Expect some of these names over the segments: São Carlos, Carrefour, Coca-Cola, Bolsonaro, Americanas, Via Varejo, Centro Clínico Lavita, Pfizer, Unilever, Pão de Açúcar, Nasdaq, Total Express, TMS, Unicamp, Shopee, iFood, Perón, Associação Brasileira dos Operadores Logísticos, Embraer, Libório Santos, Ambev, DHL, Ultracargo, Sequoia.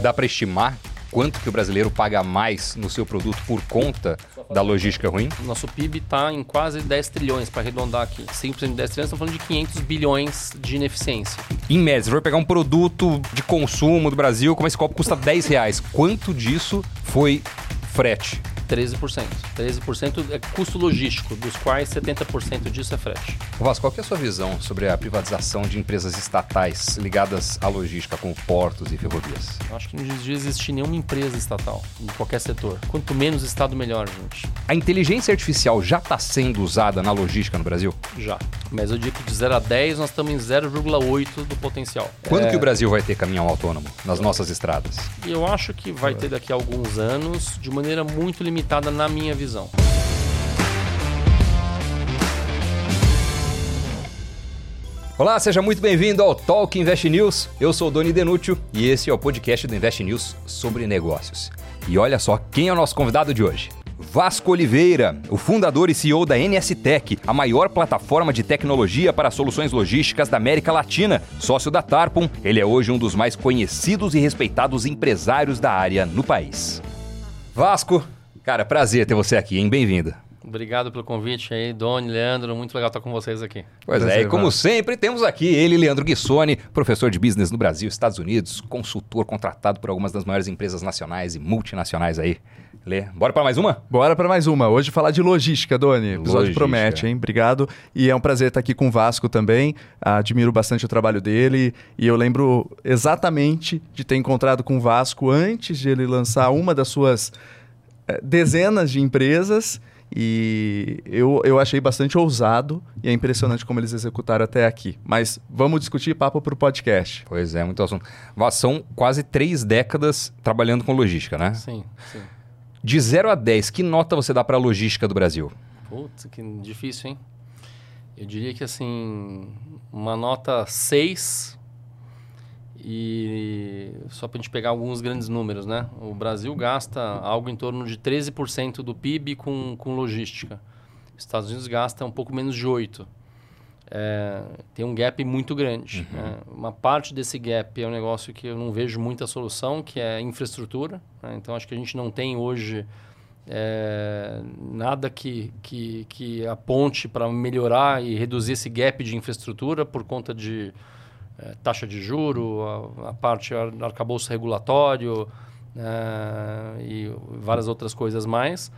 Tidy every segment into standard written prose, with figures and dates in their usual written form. Dá para estimar quanto que o brasileiro paga mais no seu produto por conta da logística ruim? Nosso PIB está em quase 10 trilhões, para arredondar aqui. 5% de 10 trilhões, estamos falando de 500 bilhões de ineficiência. Em média, você vai pegar um produto de consumo do Brasil, como esse copo custa 10 reais. Quanto disso foi frete? 13%. 13% é custo logístico, dos quais 70% disso é frete. Vasco, qual que é a sua visão sobre a privatização de empresas estatais ligadas à logística, como portos e ferrovias? Acho que não existe nenhuma empresa estatal, em qualquer setor. Quanto menos Estado, melhor, gente. A inteligência artificial já está sendo usada na logística no Brasil? Já. Mas eu digo que de 0 a 10, nós estamos em 0,8 do potencial. Quando que o Brasil vai ter caminhão autônomo nas nossas estradas? Eu acho que vai ter daqui a alguns anos, de maneira muito limitada, na minha visão. Olá, seja muito bem-vindo ao Talk Invest News. Eu sou o Doni Denúcio e esse é o podcast do Invest News sobre negócios. E olha só quem é o nosso convidado de hoje. Vasco Oliveira, o fundador e CEO da nstech, a maior plataforma de tecnologia para soluções logísticas da América Latina. Sócio da Tarpon, ele é hoje um dos mais conhecidos e respeitados empresários da área no país. Vasco, cara, prazer ter você aqui, hein? Bem-vindo. Obrigado pelo convite aí, Doni, Leandro, muito legal estar com vocês aqui. Pois prazer, e como sempre, temos aqui ele, Leandro Guissoni, professor de business no Brasil, Estados Unidos, consultor contratado por algumas das maiores empresas nacionais e multinacionais aí. Lê, bora para mais uma? Bora para mais uma. Hoje falar de logística, Doni. O episódio promete, hein? Obrigado. E é um prazer estar aqui com o Vasco também. Admiro bastante o trabalho dele. E eu lembro exatamente de ter encontrado com o Vasco antes de ele lançar uma das suas dezenas de empresas. E eu achei bastante ousado e é impressionante como eles executaram até aqui. Mas vamos discutir papo para o podcast. Pois é, muito assunto. São quase 3 décadas trabalhando com logística, né? Sim, sim. De 0 a 10, que nota você dá para a logística do Brasil? Putz, que difícil, hein? Eu diria que, assim, uma nota 6. E só para a gente pegar alguns grandes números, né? O Brasil gasta algo em torno de 13% do PIB com logística. Os Estados Unidos gasta um pouco menos de 8%. Tem um gap muito grande. Uhum. Né? Uma parte desse gap é um negócio que eu não vejo muita solução, que é infraestrutura. Né? Então, acho que a gente não tem hoje nada que aponte para melhorar e reduzir esse gap de infraestrutura por conta de taxa de juro, a parte do arcabouço regulatório e várias outras coisas mais.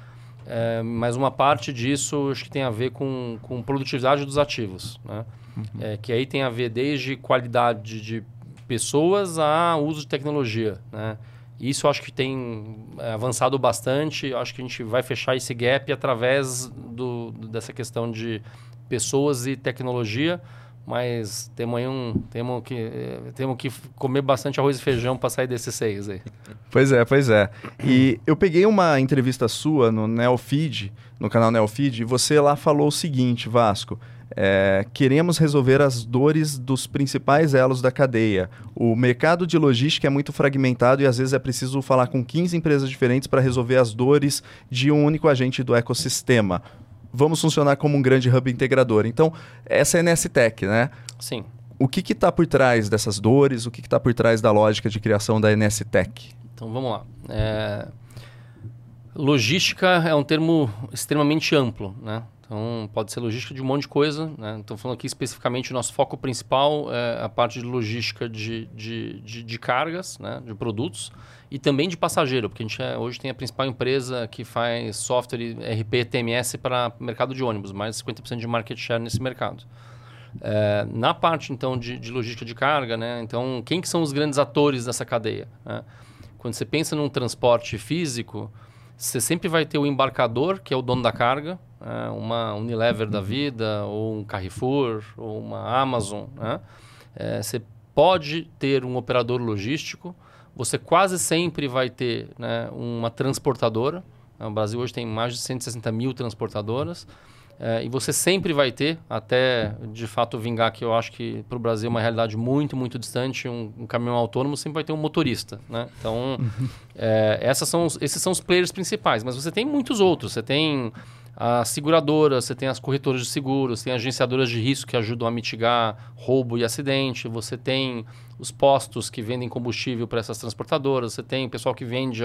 Mas uma parte disso acho que tem a ver com produtividade dos ativos, né? Uhum. Que aí tem a ver desde qualidade de pessoas a uso de tecnologia, né? Isso acho que tem avançado bastante. Acho que a gente vai fechar esse gap através dessa questão de pessoas e tecnologia. Mas temos que comer bastante arroz e feijão para sair desses 6 aí. Pois é, pois é. E eu peguei uma entrevista sua no NeoFeed, no canal NeoFeed, e você lá falou o seguinte, Vasco. Queremos resolver as dores dos principais elos da cadeia. O mercado de logística é muito fragmentado e às vezes é preciso falar com 15 empresas diferentes para resolver as dores de um único agente do ecossistema. Vamos funcionar como um grande hub integrador. Então, essa é a nstech, né? Sim. O que está por trás dessas dores? O que está por trás da lógica de criação da nstech? Então, vamos lá. Logística é um termo extremamente amplo, né? Então, pode ser logística de um monte de coisa, né? Estou falando aqui especificamente o nosso foco principal é a parte de logística de cargas, né? De produtos e também de passageiro, porque a gente hoje tem a principal empresa que faz software RP, TMS para mercado de ônibus, mais de 50% de market share nesse mercado. Na parte, então, de logística de carga, né? Então, quem que são os grandes atores dessa cadeia, né? Quando você pensa num transporte físico, você sempre vai ter o embarcador, que é o dono da carga, uma Unilever da vida, ou um Carrefour, ou uma Amazon, né? Você pode ter um operador logístico, você quase sempre vai ter, né, uma transportadora. O Brasil hoje tem mais de 160 mil transportadoras. E você sempre vai ter, até de fato vingar, que eu acho que para o Brasil é uma realidade muito, muito distante, um caminhão autônomo sempre vai ter um motorista, né? Então, esses são os players principais, mas você tem muitos outros. Você tem as seguradoras, você tem as corretoras de seguros, tem agenciadoras de risco que ajudam a mitigar roubo e acidente, você tem os postos que vendem combustível para essas transportadoras, você tem o pessoal que vende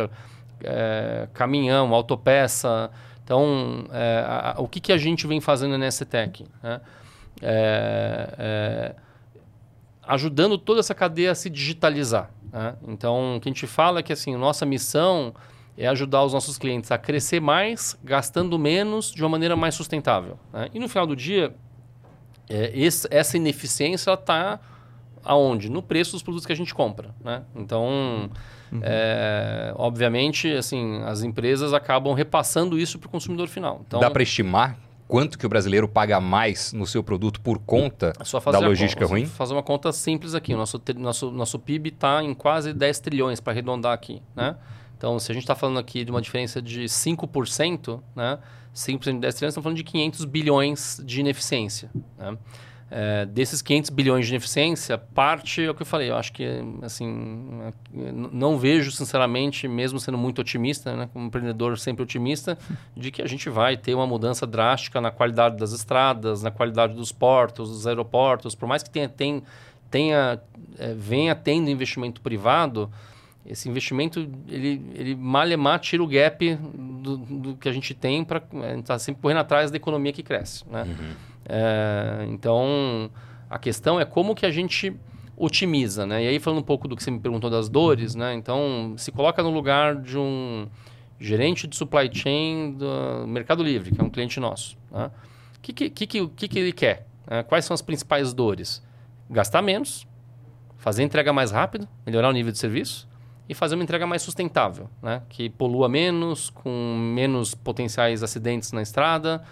caminhão, autopeça. Então, o que a gente vem fazendo na nstech? Né? Ajudando toda essa cadeia a se digitalizar. Né? Então, o que a gente fala é que assim, nossa missão é ajudar os nossos clientes a crescer mais, gastando menos, de uma maneira mais sustentável. Né? E no final do dia, essa ineficiência está aonde? No preço dos produtos que a gente compra. Né? Então, obviamente, assim, as empresas acabam repassando isso para o consumidor final. Então, dá para estimar quanto que o brasileiro paga mais no seu produto por conta da logística ruim? Só fazer uma conta simples aqui. Nosso PIB está em quase 10 trilhões, para arredondar aqui. Né? Então, se a gente está falando aqui de uma diferença de 5%, né? 5% de 10 trilhões, estamos falando de 500 bilhões de ineficiência. Né? Desses 500 bilhões de ineficiência, parte é o que eu falei. Eu acho que, assim, não vejo, sinceramente, mesmo sendo muito otimista, né? Como empreendedor sempre otimista, de que a gente vai ter uma mudança drástica na qualidade das estradas, na qualidade dos portos, dos aeroportos. Por mais que venha tendo investimento privado, esse investimento, ele malemar tira o gap do que a gente tem, a gente está sempre correndo atrás da economia que cresce. Né? Uhum. Então, a questão é como que a gente otimiza. Né? E aí, falando um pouco do que você me perguntou das dores, né? Então, se coloca no lugar de um gerente de supply chain do Mercado Livre, que é um cliente nosso. Né? O que ele quer? Quais são as principais dores? Gastar menos, fazer a entrega mais rápido, melhorar o nível de serviço, e fazer uma entrega mais sustentável, né? Que polua menos, com menos potenciais acidentes na estrada.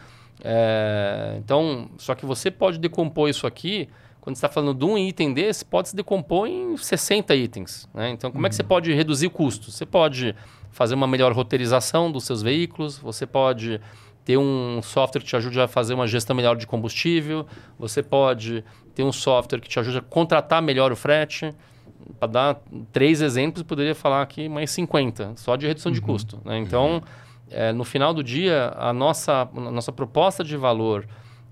Então, só que você pode decompor isso aqui, quando você está falando de um item desse, pode se decompor em 60 itens. Né? Então, como é que você pode reduzir o custo? Você pode fazer uma melhor roteirização dos seus veículos, você pode ter um software que te ajude a fazer uma gestão melhor de combustível, você pode ter um software que te ajude a contratar melhor o frete. Para dar 3 exemplos, poderia falar aqui mais 50, só de redução de custo. Né? Então, no final do dia, a nossa proposta de valor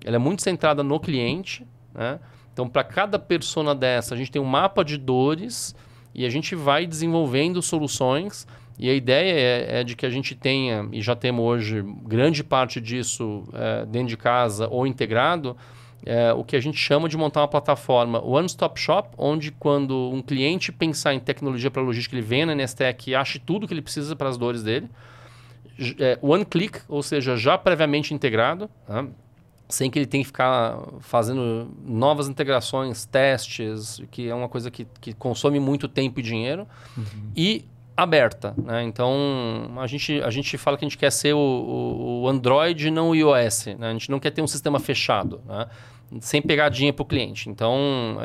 ela é muito centrada no cliente. Né? Então, para cada persona dessa, a gente tem um mapa de dores e a gente vai desenvolvendo soluções. E a ideia é de que a gente tenha, e já temos hoje grande parte disso dentro de casa ou integrado, o que a gente chama de montar uma plataforma one-stop shop, onde quando um cliente pensar em tecnologia para logística, ele vem na nstech e ache tudo que ele precisa para as dores dele. One click, ou seja, já previamente integrado, tá? Sem que ele tenha que ficar fazendo novas integrações, testes, que é uma coisa que consome muito tempo e dinheiro. E aberta. Né? Então, a gente fala que a gente quer ser o Android e não o iOS. Né? A gente não quer ter um sistema fechado, né? Sem pegadinha para o cliente. Então,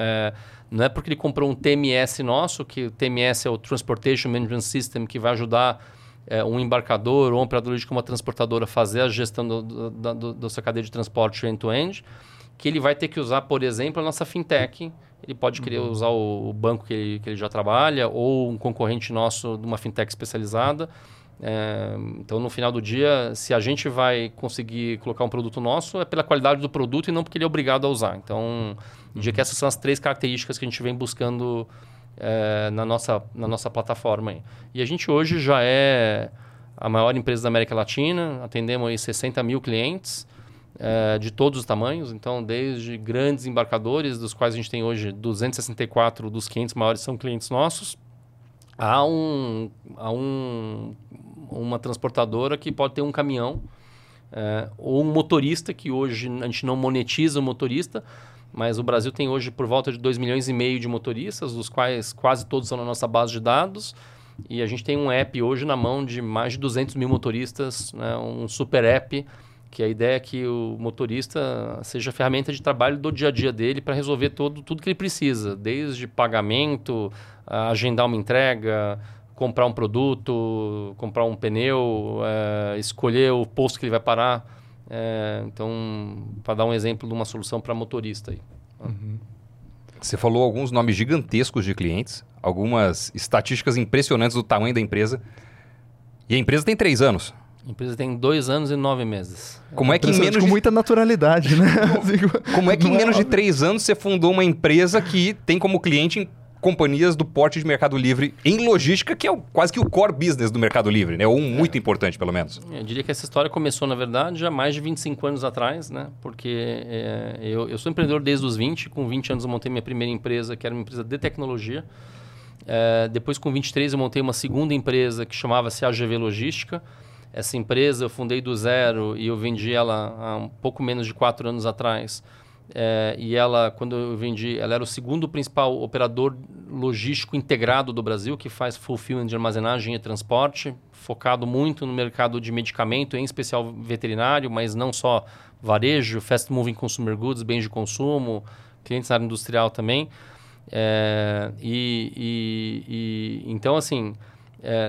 não é porque ele comprou um TMS nosso, que o TMS é o Transportation Management System, que vai ajudar um embarcador ou um operador de uma transportadora a fazer a gestão da sua cadeia de transporte end-to-end, que ele vai ter que usar, por exemplo, a nossa fintech. Ele pode querer usar o banco que ele já trabalha ou um concorrente nosso de uma fintech especializada. Então, no final do dia, se a gente vai conseguir colocar um produto nosso, é pela qualidade do produto e não porque ele é obrigado a usar. Então, diria que essas são as 3 características que a gente vem buscando na nossa plataforma. Aí. E a gente hoje já é a maior empresa da América Latina, atendemos aí 60 mil clientes. De todos os tamanhos, então desde grandes embarcadores, dos quais a gente tem hoje 264 dos 500 maiores são clientes nossos, a uma transportadora que pode ter um caminhão ou um motorista, que hoje a gente não monetiza o motorista, mas o Brasil tem hoje por volta de 2,5 milhões de motoristas, dos quais quase todos são na nossa base de dados. E a gente tem um app hoje na mão de mais de 200 mil motoristas, né, um super app, que a ideia é que o motorista seja a ferramenta de trabalho do dia a dia dele para resolver tudo que ele precisa, desde pagamento, agendar uma entrega, comprar um produto, comprar um pneu, escolher o posto que ele vai parar. Então, para dar um exemplo de uma solução para motorista. Aí. Você falou alguns nomes gigantescos de clientes, algumas estatísticas impressionantes do tamanho da empresa. E a empresa tem 3 anos. A empresa tem 2 anos e 9 meses. Como é que menos com muita naturalidade, né? Como é que em menos de 3 anos você fundou uma empresa que tem como cliente companhias do porte de Mercado Livre em logística, que é quase que o core business do Mercado Livre, né? Ou muito importante, pelo menos. Eu diria que essa história começou, na verdade, já mais de 25 anos atrás, né? Porque eu sou empreendedor desde os 20. Com 20 anos eu montei minha primeira empresa, que era uma empresa de tecnologia. Depois, com 23, eu montei uma segunda empresa que chamava-se AGV Logística. Essa empresa eu fundei do zero e eu vendi ela há um pouco menos de 4 anos atrás. E ela, quando eu vendi, ela era o segundo principal operador logístico integrado do Brasil, que faz fulfillment de armazenagem e transporte, focado muito no mercado de medicamento, em especial veterinário, mas não só varejo, fast moving consumer goods, bens de consumo, clientes na área industrial também. Então, assim,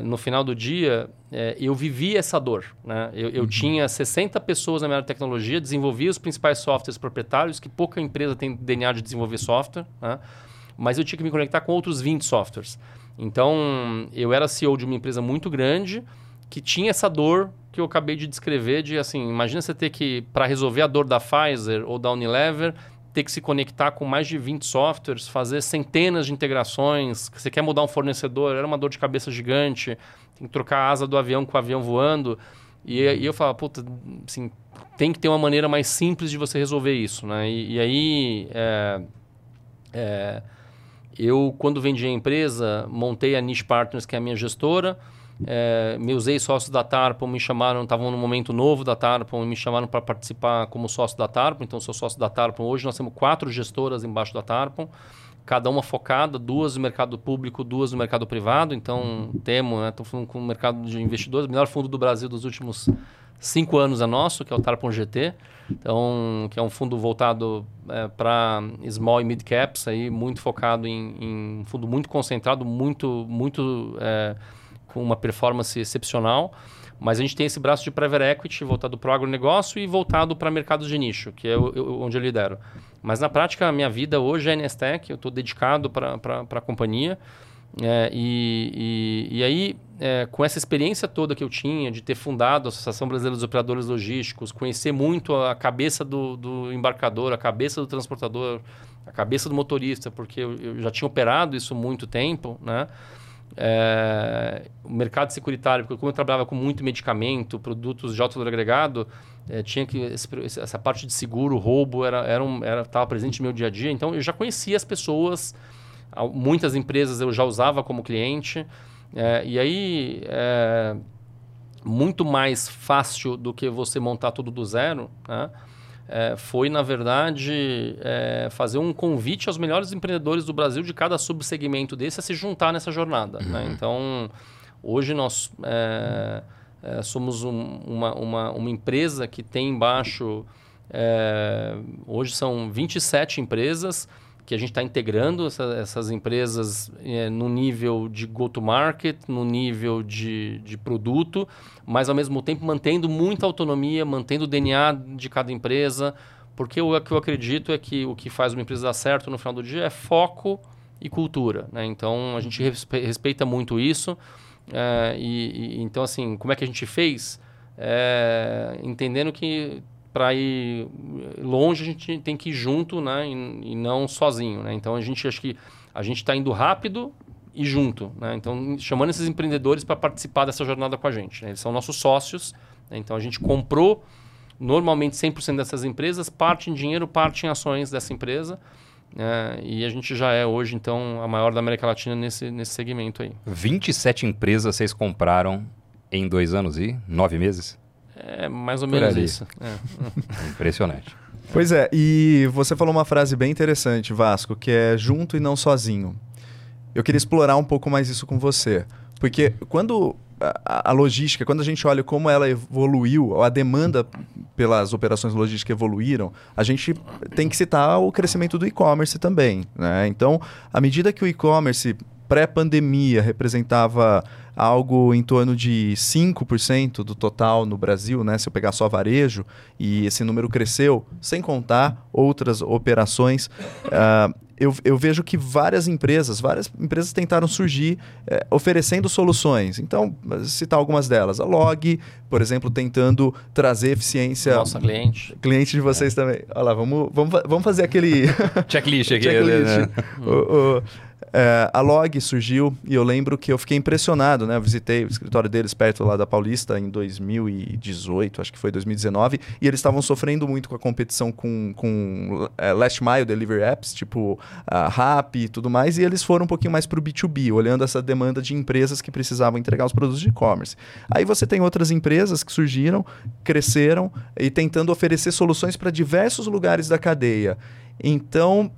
no final do dia, eu vivi essa dor, né? Eu tinha 60 pessoas na minha área de tecnologia, desenvolvia os principais softwares proprietários, que pouca empresa tem DNA de desenvolver software, né? Mas eu tinha que me conectar com outros 20 softwares. Então, eu era CEO de uma empresa muito grande que tinha essa dor que eu acabei de descrever, de assim, imagina você ter que, para resolver a dor da Pfizer ou da Unilever, ter que se conectar com mais de 20 softwares, fazer centenas de integrações, você quer mudar um fornecedor, era uma dor de cabeça gigante, tem que trocar a asa do avião com o avião voando. E eu falava, puta, assim, tem que ter uma maneira mais simples de você resolver isso, né? Eu, quando vendi a empresa, montei a Niche Partners, que é a minha gestora. Meus ex-sócios da Tarpon me chamaram, estavam num momento novo da Tarpon e me chamaram para participar como sócio da Tarpon. Então, sou sócio da Tarpon. Hoje nós temos 4 gestoras embaixo da Tarpon, cada uma focada, 2 no mercado público, 2 no mercado privado. Então, temos, né? Estou falando com o mercado de investidores. O melhor fundo do Brasil dos últimos 5 anos é nosso, que é o Tarpon GT, então, que é um fundo voltado para small e mid caps, aí, muito focado em um fundo muito concentrado, muito com uma performance excepcional, mas a gente tem esse braço de private equity voltado para o agronegócio e voltado para mercados de nicho, que é onde eu lidero. Mas, na prática, a minha vida hoje é nstech, eu estou dedicado para a companhia. Com essa experiência toda que eu tinha de ter fundado a Associação Brasileira dos Operadores Logísticos, conhecer muito a cabeça do embarcador, a cabeça do transportador, a cabeça do motorista, porque eu já tinha operado isso há muito tempo, né? O mercado securitário, porque como eu trabalhava com muito medicamento, produtos de alto valor agregado, tinha que essa parte de seguro, roubo, estava presente no meu dia a dia. Então eu já conhecia as pessoas, muitas empresas eu já usava como cliente, muito mais fácil do que você montar tudo do zero, né? Foi, na verdade, fazer um convite aos melhores empreendedores do Brasil de cada subsegmento desse a se juntar nessa jornada. Uhum. Né? Então, hoje nós somos uma empresa que tem embaixo... hoje são 27 empresas que a gente está integrando essas empresas no nível de go-to-market, no nível de produto, mas, ao mesmo tempo, mantendo muita autonomia, mantendo o DNA de cada empresa, porque o que eu acredito é que o que faz uma empresa dar certo no final do dia é foco e cultura, né? Então, a gente respeita muito isso. Então, assim, como é que a gente fez? Entendendo que... para ir longe, a gente tem que ir junto, né? E não sozinho, né? Então, acho que a gente está indo rápido e junto, né? Então, chamando esses empreendedores para participar dessa jornada com a gente, né? Eles são nossos sócios, né? Então, a gente comprou normalmente 100% dessas empresas, parte em dinheiro, parte em ações dessa empresa. E a gente já é hoje, então, a maior da América Latina nesse segmento aí. 27 empresas vocês compraram em 2 anos e 9 meses? É mais ou menos isso. Impressionante. Pois é, e você falou uma frase bem interessante, Vasco, que é junto e não sozinho. Eu queria explorar um pouco mais isso com você. Porque quando a logística, quando a gente olha como ela evoluiu, a demanda pelas operações logísticas evoluíram, a gente tem que citar o crescimento do e-commerce também, né? Então, à medida que o e-commerce... pré-pandemia representava algo em torno de 5% do total no Brasil, né? Se eu pegar só varejo, e esse número cresceu, sem contar outras operações. eu vejo que várias empresas tentaram surgir oferecendo soluções. Então, citar algumas delas. A Log, por exemplo, tentando trazer eficiência... Nossa, cliente. Cliente de vocês também. Olha lá, vamos fazer aquele... Checklist aqui. Checklist. Né? A Log surgiu e eu lembro que eu fiquei impressionado, né? Eu visitei o escritório deles perto lá da Paulista em 2018, acho que foi 2019, e eles estavam sofrendo muito com a competição com Last Mile Delivery Apps, tipo Rappi e tudo mais, e eles foram um pouquinho mais para o B2B, olhando essa demanda de empresas que precisavam entregar os produtos de e-commerce. Aí você tem outras empresas que surgiram, cresceram e tentando oferecer soluções para diversos lugares da cadeia. Então...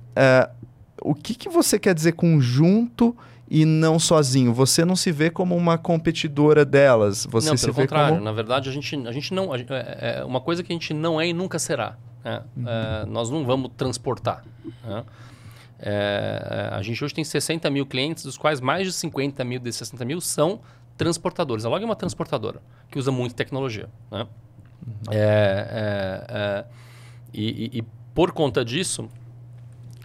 O que você quer dizer conjunto e não sozinho? Você não se vê como uma competidora delas? Você não, se pelo vê contrário. Como... Na verdade, a gente não... É uma coisa que a gente não é e nunca será. Né? Uhum. Nós não vamos transportar. Né? A gente hoje tem 60 mil clientes, dos quais mais de 50 mil desses 60 mil são transportadores. A Log é uma transportadora que usa muito tecnologia. Né? Uhum. E por conta disso...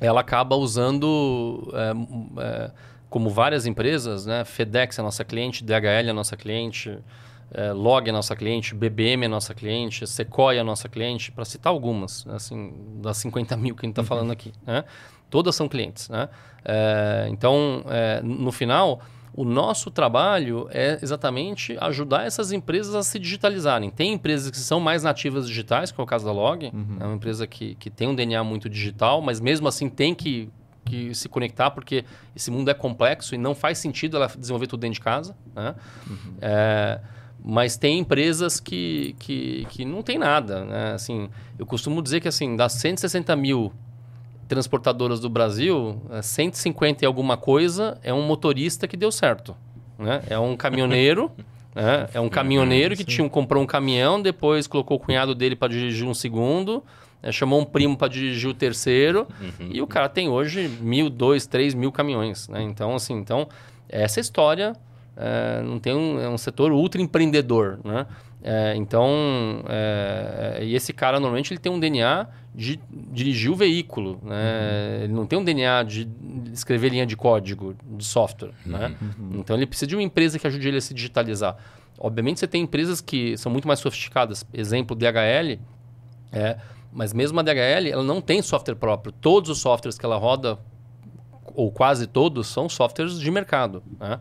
Ela acaba usando, como várias empresas, né? FedEx é nossa cliente, DHL é nossa cliente, Log é nossa cliente, BBM é nossa cliente, Sequoia é nossa cliente, para citar algumas, assim, das 50 mil que a gente está falando aqui. Né? Todas são clientes. Né? Então, no final, o nosso trabalho é exatamente ajudar essas empresas a se digitalizarem. Tem empresas que são mais nativas digitais, que é o caso da Log. Uhum. É uma empresa que tem um DNA muito digital, mas mesmo assim tem que se conectar, porque esse mundo é complexo e não faz sentido ela desenvolver tudo dentro de casa. Né? Uhum. Mas tem empresas que não tem nada. Né? Assim, eu costumo dizer que assim, das 160 mil... transportadoras do Brasil, 150 e alguma coisa é um motorista que deu certo. Né? É um caminhoneiro, né? É um caminhoneiro que comprou um caminhão, depois colocou o cunhado dele para dirigir um segundo, chamou um primo para dirigir o terceiro, uhum. E o cara tem hoje 1.000, 2.000, 3.000 caminhões. Né? Então, assim, essa história não tem é um setor ultra empreendedor. Né? E esse cara normalmente ele tem um DNA de dirigir o veículo, né? Uhum. Ele não tem um DNA de escrever linha de código, de software, uhum. Né? Uhum. Então ele precisa de uma empresa que ajude ele a se digitalizar. Obviamente você tem empresas que são muito mais sofisticadas, exemplo DHL, mas mesmo a DHL ela não tem software próprio. Todos os softwares que ela roda, ou quase todos, são softwares de mercado, né?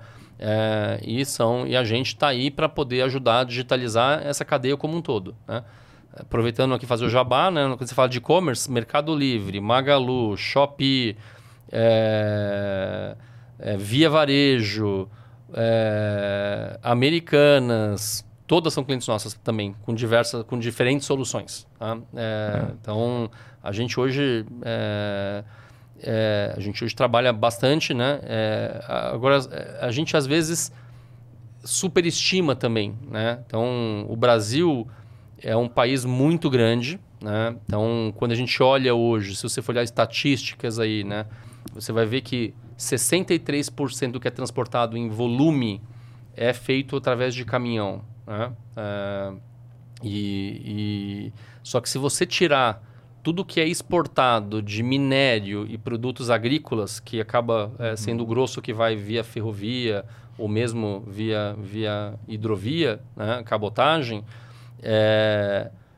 E a gente está aí para poder ajudar a digitalizar essa cadeia como um todo. Né? Aproveitando aqui fazer o jabá, né? Quando você fala de e-commerce, Mercado Livre, Magalu, Shopee, Via Varejo, Americanas, todas são clientes nossas também, com diferentes soluções. Tá? Então, a gente hoje trabalha bastante, né? Agora, a gente às vezes superestima também, né? Então, o Brasil é um país muito grande, né? Então, quando a gente olha hoje, se você for olhar estatísticas aí, né? Você vai ver que 63% do que é transportado em volume é feito através de caminhão, né? Só que se você tirar tudo que é exportado de minério e produtos agrícolas, que acaba sendo o grosso que vai via ferrovia ou mesmo via hidrovia, né, cabotagem,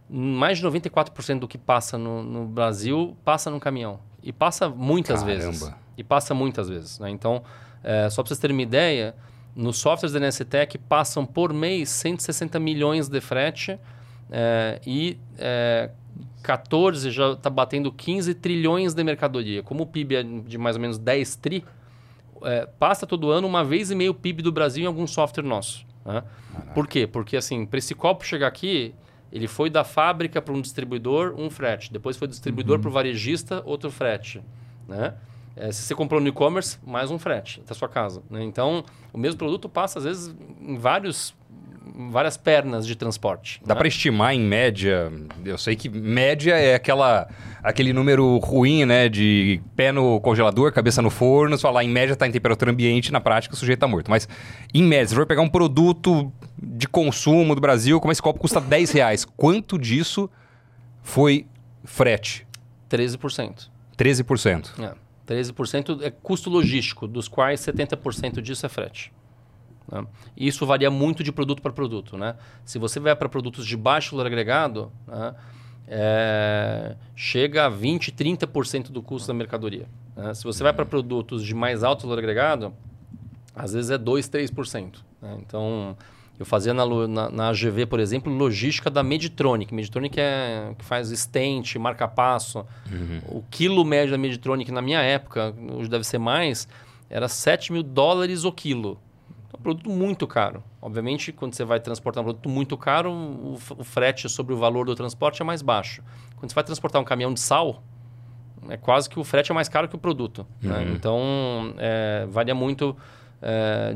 mais de 94% do que passa no Brasil passa num caminhão. E passa muitas vezes. Né? Então, só para vocês terem uma ideia, nos softwares da nstech passam por mês 160 milhões de frete, 14 já está batendo 15 trilhões de mercadoria. Como o PIB é de mais ou menos 10 tri, passa todo ano 1,5 vezes o PIB do Brasil em algum software nosso. Né? Por quê? Porque assim, para esse copo chegar aqui, ele foi da fábrica para um distribuidor, um frete. Depois foi do distribuidor para o varejista, outro frete. Né? Se você comprou no e-commerce, mais um frete até a sua casa. Né? Então, o mesmo produto passa, às vezes, em várias pernas de transporte. Dá, né, para estimar em média? Eu sei que média é aquele número ruim, né? De pé no congelador, cabeça no forno, só lá em média está em temperatura ambiente, na prática o sujeito está morto. Mas em média, se for pegar um produto de consumo do Brasil, como esse copo custa R$10, quanto disso foi frete? 13%. 13%. É. 13% é custo logístico, dos quais 70% disso é frete. Né? E isso varia muito de produto para produto. Né? Se você vai para produtos de baixo valor agregado, né, chega a 20%, 30% do custo da mercadoria. Né? Se você vai para produtos de mais alto valor agregado, às vezes é 2%, 3%. Né? Então, eu fazia na AGV, por exemplo, logística da Medtronic. Medtronic é que faz stent, marca-passo. Uhum. O quilo médio da Medtronic na minha época, hoje deve ser mais, era $7.000 o quilo. É um produto muito caro. Obviamente, quando você vai transportar um produto muito caro, o frete sobre o valor do transporte é mais baixo. Quando você vai transportar um caminhão de sal, é quase que o frete é mais caro que o produto. Uhum. Né? Então, varia muito...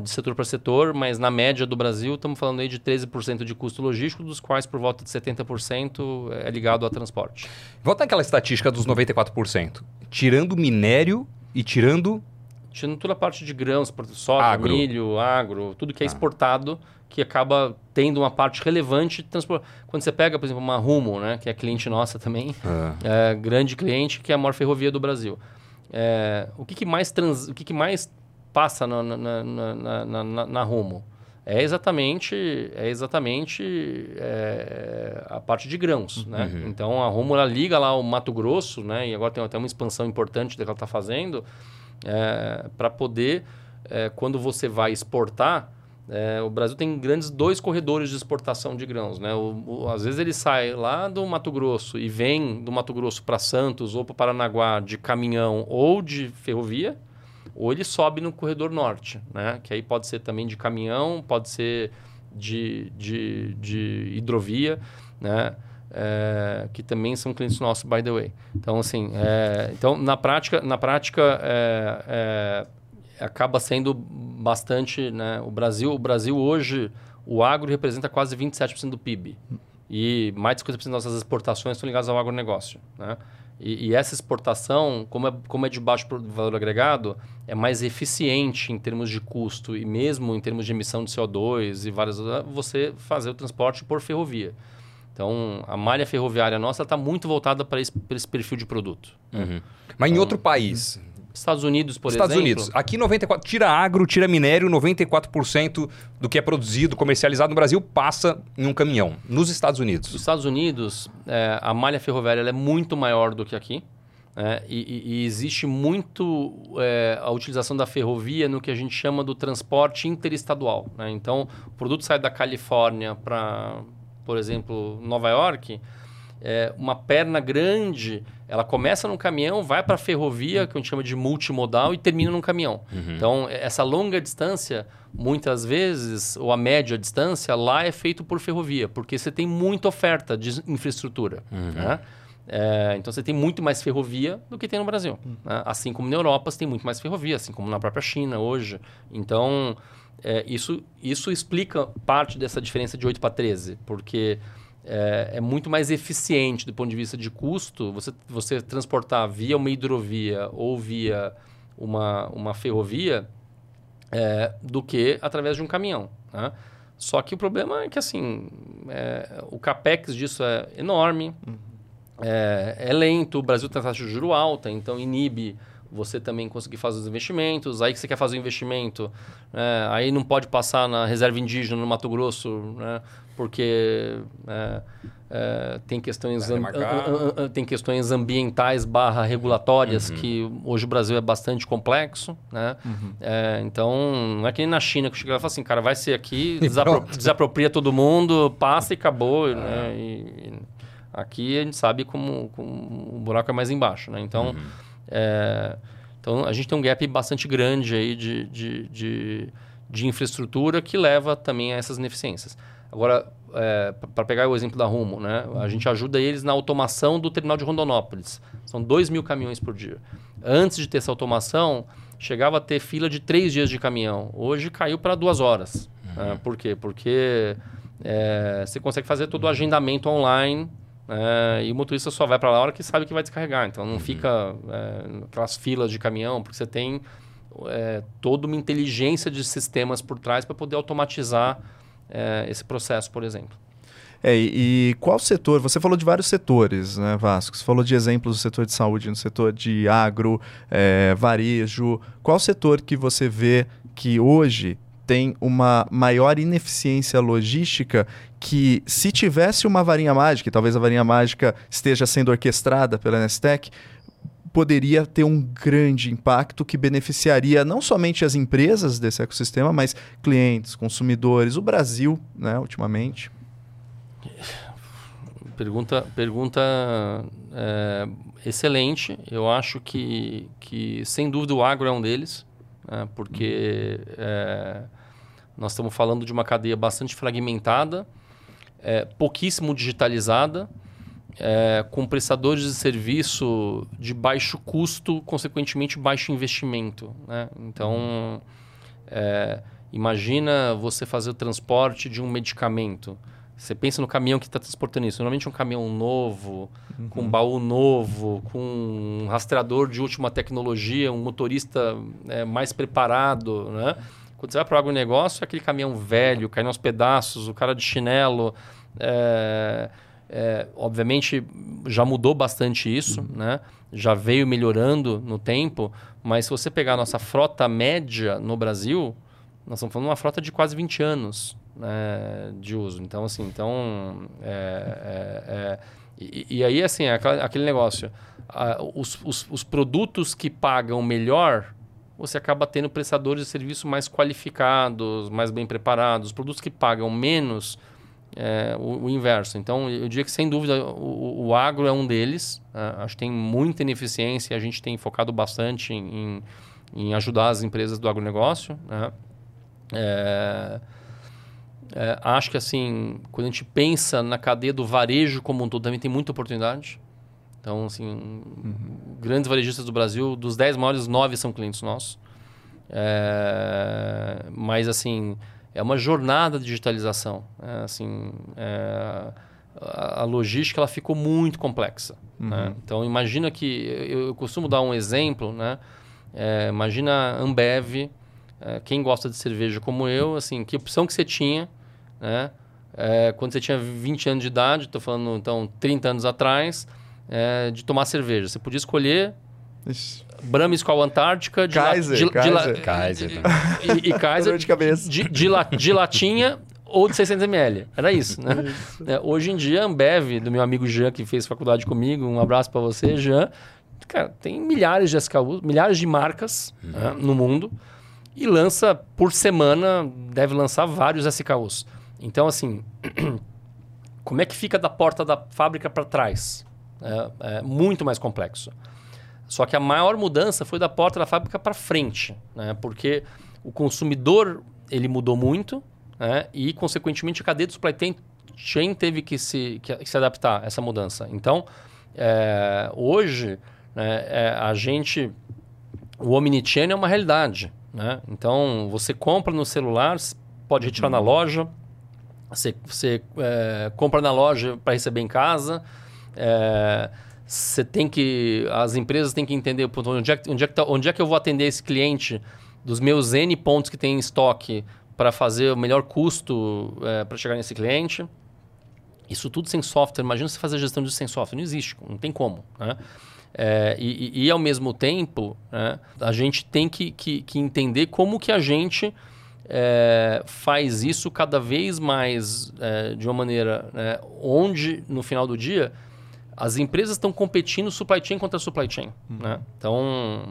de setor para setor, mas na média do Brasil estamos falando aí de 13% de custo logístico, dos quais por volta de 70% é ligado a transporte. Volta àquela estatística dos 94%. Tirando minério e tirando... Tirando toda a parte de grãos, soja, milho, agro, tudo que é exportado, que acaba tendo uma parte relevante de transporte. Quando você pega, por exemplo, uma Rumo, né, que é cliente nossa também, é grande cliente, que é a maior ferrovia do Brasil. O que mais passa na Rumo. É exatamente a parte de grãos, né? Uhum. Então, a Rumo, ela liga lá o Mato Grosso, né? E agora tem até uma expansão importante que ela está fazendo para poder, quando você vai exportar, o Brasil tem grandes 2 corredores de exportação de grãos, né? Às vezes ele sai lá do Mato Grosso e vem do Mato Grosso para Santos ou para Paranaguá de caminhão ou de ferrovia, ou ele sobe no corredor norte, né? Que aí pode ser também de caminhão, pode ser de hidrovia, né? Que também são clientes nossos, by the way. Então, assim, na prática, acaba sendo bastante... Né? O Brasil hoje, o agro representa quase 27% do PIB. E mais de 50% das nossas exportações estão ligadas ao agronegócio, né? E essa exportação, como é de baixo valor agregado, é mais eficiente em termos de custo e mesmo em termos de emissão de CO2 e várias outras, você fazer o transporte por ferrovia. Então, a malha ferroviária nossa está muito voltada para esse perfil de produto. Uhum. Mas então, em outro país... Estados Unidos, por exemplo. Aqui 94%, tira agro, tira minério, 94% do que é produzido, comercializado no Brasil, passa em um caminhão. Nos Estados Unidos. Nos Estados Unidos, a malha ferroviária ela é muito maior do que aqui. E existe muito a utilização da ferrovia no que a gente chama do transporte interestadual. Né? Então, o produto sai da Califórnia para, por exemplo, Nova York... uma perna grande, ela começa num caminhão, vai para a ferrovia, que a gente chama de multimodal, e termina num caminhão. Uhum. Então, essa longa distância, muitas vezes, ou a média distância, lá é feito por ferrovia, porque você tem muita oferta de infraestrutura. Uhum. Né? Então, você tem muito mais ferrovia do que tem no Brasil. Uhum. Né? Assim como na Europa, você tem muito mais ferrovia, assim como na própria China hoje. Então, isso explica parte dessa diferença de 8 para 13, porque... É muito mais eficiente do ponto de vista de custo você transportar via uma hidrovia ou via uma ferrovia do que através de um caminhão. Né? Só que o problema é que assim, o capex disso é enorme, é lento, o Brasil tem taxa de juros alta, então inibe você também conseguir fazer os investimentos, aí que você quer fazer o investimento, né? Aí não pode passar na reserva indígena no Mato Grosso, né? Porque tem questões ambientais / regulatórias, uhum, que hoje o Brasil é bastante complexo, né? Uhum. Então, não é que nem na China que chega lá e fala assim, cara, vai ser aqui, desapropria todo mundo, passa e acabou, né? E aqui a gente sabe como o buraco é mais embaixo, né? Então... Uhum. Então, a gente tem um gap bastante grande aí de infraestrutura que leva também a essas ineficiências. Agora, para pegar o exemplo da Rumo, né? A gente ajuda eles na automação do terminal de Rondonópolis. São 2.000 caminhões por dia. Antes de ter essa automação, chegava a ter fila de 3 dias de caminhão. Hoje caiu para 2 horas. Uhum. Né? Por quê? Porque você consegue fazer todo o agendamento online... e o motorista só vai para lá a hora que sabe que vai descarregar. Então, não fica aquelas filas de caminhão, porque você tem toda uma inteligência de sistemas por trás para poder automatizar esse processo, por exemplo. E qual setor? Você falou de vários setores, né, Vasco? Você falou de exemplos no setor de saúde, no setor de agro, varejo. Qual setor que você vê que hoje tem uma maior ineficiência logística que, se tivesse uma varinha mágica, e talvez a varinha mágica esteja sendo orquestrada pela nstech, poderia ter um grande impacto que beneficiaria não somente as empresas desse ecossistema, mas clientes, consumidores, o Brasil, né, ultimamente? Pergunta excelente. Eu acho que, sem dúvida, o agro é um deles, né, porque nós estamos falando de uma cadeia bastante fragmentada, pouquíssimo digitalizada, com prestadores de serviço de baixo custo, consequentemente baixo investimento, né? Então, imagina você fazer o transporte de um medicamento. Você pensa no caminhão que está transportando isso. Normalmente é um caminhão novo, com um baú novo, com um rastreador de última tecnologia, um motorista mais preparado, né? Quando você vai para o agronegócio, é aquele caminhão velho, caindo aos pedaços, o cara de chinelo... obviamente já mudou bastante isso, né? Já veio melhorando no tempo, mas se você pegar a nossa frota média no Brasil, nós estamos falando de uma frota de quase 20 anos, né, de uso. Então, assim, e aí, assim, é aquele negócio. Os produtos que pagam melhor, você acaba tendo prestadores de serviço mais qualificados, mais bem preparados. Os produtos que pagam menos... o inverso. Então, eu diria que, sem dúvida, o agro é um deles. Acho que tem muita ineficiência e a gente tem focado bastante em ajudar as empresas do agronegócio, né? Acho que, assim, quando a gente pensa na cadeia do varejo como um todo, também tem muita oportunidade. Então, assim, grandes varejistas do Brasil, dos 10 maiores, 9 são clientes nossos. Mas, assim... É uma jornada de digitalização. A logística ela ficou muito complexa. Né? Então, imagina que... Eu costumo dar um exemplo. Né? Imagina a Ambev, quem gosta de cerveja como eu, assim, que opção que você tinha, né? Quando você tinha 20 anos de idade, estou falando, então, 30 anos atrás, de tomar cerveja. Você podia escolher... Ixi. Brahma com a Antártica, de Kaiser de latinha ou de 600ml. Era isso, né? Isso. Hoje em dia, a Ambev, do meu amigo Jean, que fez faculdade comigo, um abraço para você, Jean. Cara, tem milhares de SKUs, milhares de marcas né, no mundo e lança por semana, deve lançar vários SKUs. Então, assim, como é que fica da porta da fábrica para trás? É muito mais complexo. Só que a maior mudança foi da porta da fábrica para frente, né? Porque o consumidor ele mudou muito, né? E, consequentemente, a cadeia do supply chain teve que se adaptar a essa mudança. Então, hoje, né, o omnichannel é uma realidade, né? Então, você compra no celular, pode retirar na loja, você compra na loja para receber em casa... Você tem que... As empresas têm que entender onde é que eu vou atender esse cliente dos meus N pontos que tem em estoque para fazer o melhor custo para chegar nesse cliente. Isso tudo sem software. Imagina você fazer a gestão disso sem software. Não existe, não tem como. Né? E, ao mesmo tempo, né, a gente tem que entender como que a gente faz isso cada vez mais de uma maneira onde, no final do dia... As empresas estão competindo supply chain contra supply chain. Né? Então,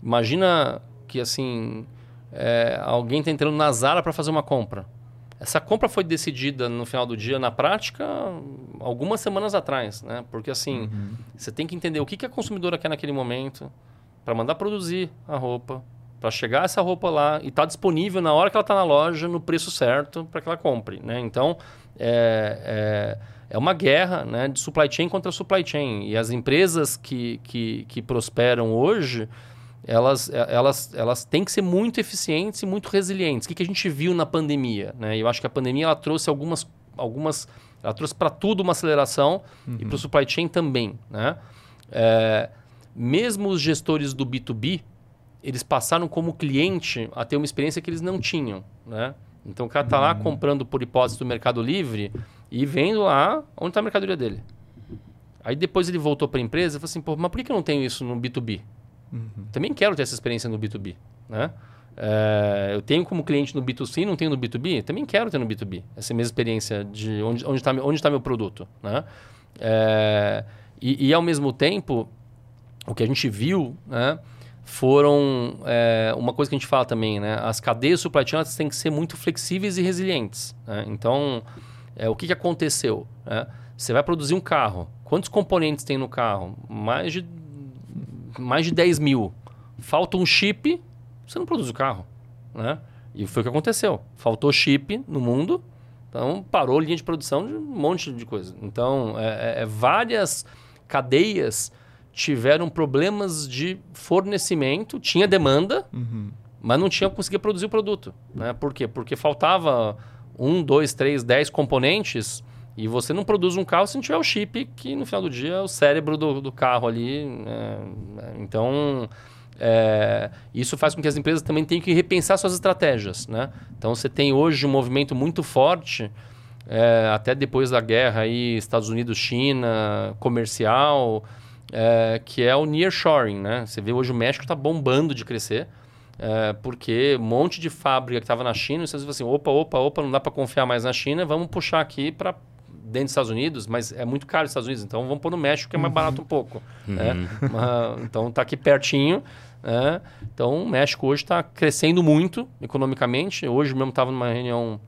imagina que assim, alguém está entrando na Zara para fazer uma compra. Essa compra foi decidida no final do dia, na prática, algumas semanas atrás. Né? Porque assim, você tem que entender o que a consumidora quer naquele momento para mandar produzir a roupa, para chegar essa roupa lá e estar disponível na hora que ela está na loja, no preço certo, para que ela compre. Né? Então, é uma guerra, né, de supply chain contra supply chain. E as empresas que prosperam hoje, elas têm que ser muito eficientes e muito resilientes. O que a gente viu na pandemia? Né? Eu acho que a pandemia ela trouxe algumas ela trouxe para tudo uma aceleração e para o supply chain também. Né? Mesmo os gestores do B2B, eles passaram como cliente a ter uma experiência que eles não tinham. Né? Então, o cara está lá comprando por hipótese do Mercado Livre... e vendo lá onde está a mercadoria dele. Aí depois ele voltou para a empresa e falou assim, pô, mas por que eu não tenho isso no B2B? Uhum. Também quero ter essa experiência no B2B, né? É, eu tenho como cliente no B2C, não tenho no B2B? Também quero ter no B2B. Essa mesma experiência de onde tá meu produto, né? É, e ao mesmo tempo, o que a gente viu, né, foram... É, uma coisa que a gente fala também, né? As cadeias supply chain têm que ser muito flexíveis e resilientes, né? Então, o que aconteceu, né? Você vai produzir um carro. Quantos componentes tem no carro? Mais de 10 mil. Falta um chip, você não produz o carro, né? E foi o que aconteceu. Faltou chip no mundo, então parou a linha de produção de um monte de coisa. Então, várias cadeias tiveram problemas de fornecimento, tinha demanda, uhum, mas não tinha conseguido produzir o produto, né? Por quê? Porque faltava 1, 2, 3, 10 componentes. E você não produz um carro se não tiver o chip, que no final do dia é o cérebro do carro ali. Então, isso faz com que as empresas também tenham que repensar suas estratégias, né? Então, você tem hoje um movimento muito forte, até depois da guerra aí, Estados Unidos, China, comercial, que é o nearshoring, né? Você vê hoje o México está bombando de crescer, porque um monte de fábrica que estava na China, vocês falam assim, opa, não dá para confiar mais na China, vamos puxar aqui para dentro dos Estados Unidos, mas é muito caro os Estados Unidos, então vamos pôr no México, que é mais barato um pouco. Né? Então, está aqui pertinho. Né? Então, o México hoje está crescendo muito economicamente. Hoje mesmo estava numa reunião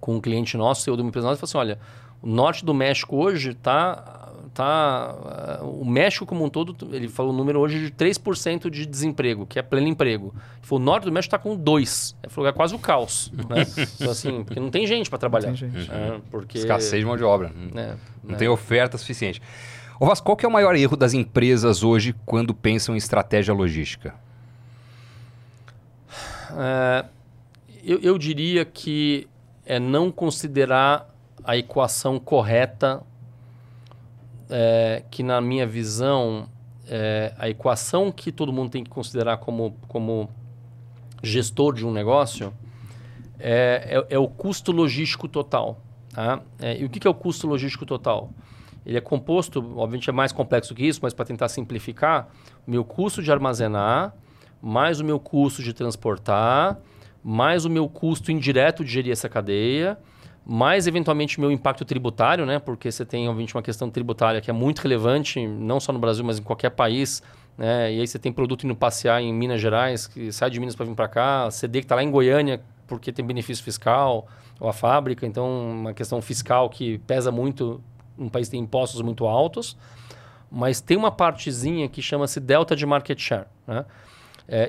com um cliente nosso, CEO de uma empresa nossa, e falou assim, olha, o norte do México hoje está o México como um todo, ele falou um número hoje de 3% de desemprego, que é pleno emprego. Ele falou, o norte do México está com 2%. Ele falou, é quase o caos. Né? Então, assim, porque não tem gente para trabalhar. Não tem gente. Porque... Escassez de mão de obra. Não tem oferta suficiente. Ô Vasco, qual que é o maior erro das empresas hoje quando pensam em estratégia logística? Eu diria que é não considerar a equação correta. Que na minha visão, a equação que todo mundo tem que considerar como gestor de um negócio é o custo logístico total. Tá? E o que é o custo logístico total? Ele é composto, obviamente é mais complexo que isso, mas para tentar simplificar, o meu custo de armazenar, mais o meu custo de transportar, mais o meu custo indireto de gerir essa cadeia, mais, eventualmente, o meu impacto tributário, né? Porque você tem, obviamente, uma questão tributária que é muito relevante, não só no Brasil, mas em qualquer país, né? E aí você tem produto indo passear em Minas Gerais, que sai de Minas para vir para cá, CD que está lá em Goiânia porque tem benefício fiscal, ou a fábrica. Então, uma questão fiscal que pesa muito, um país tem impostos muito altos. Mas tem uma partezinha que chama-se delta de market share, né?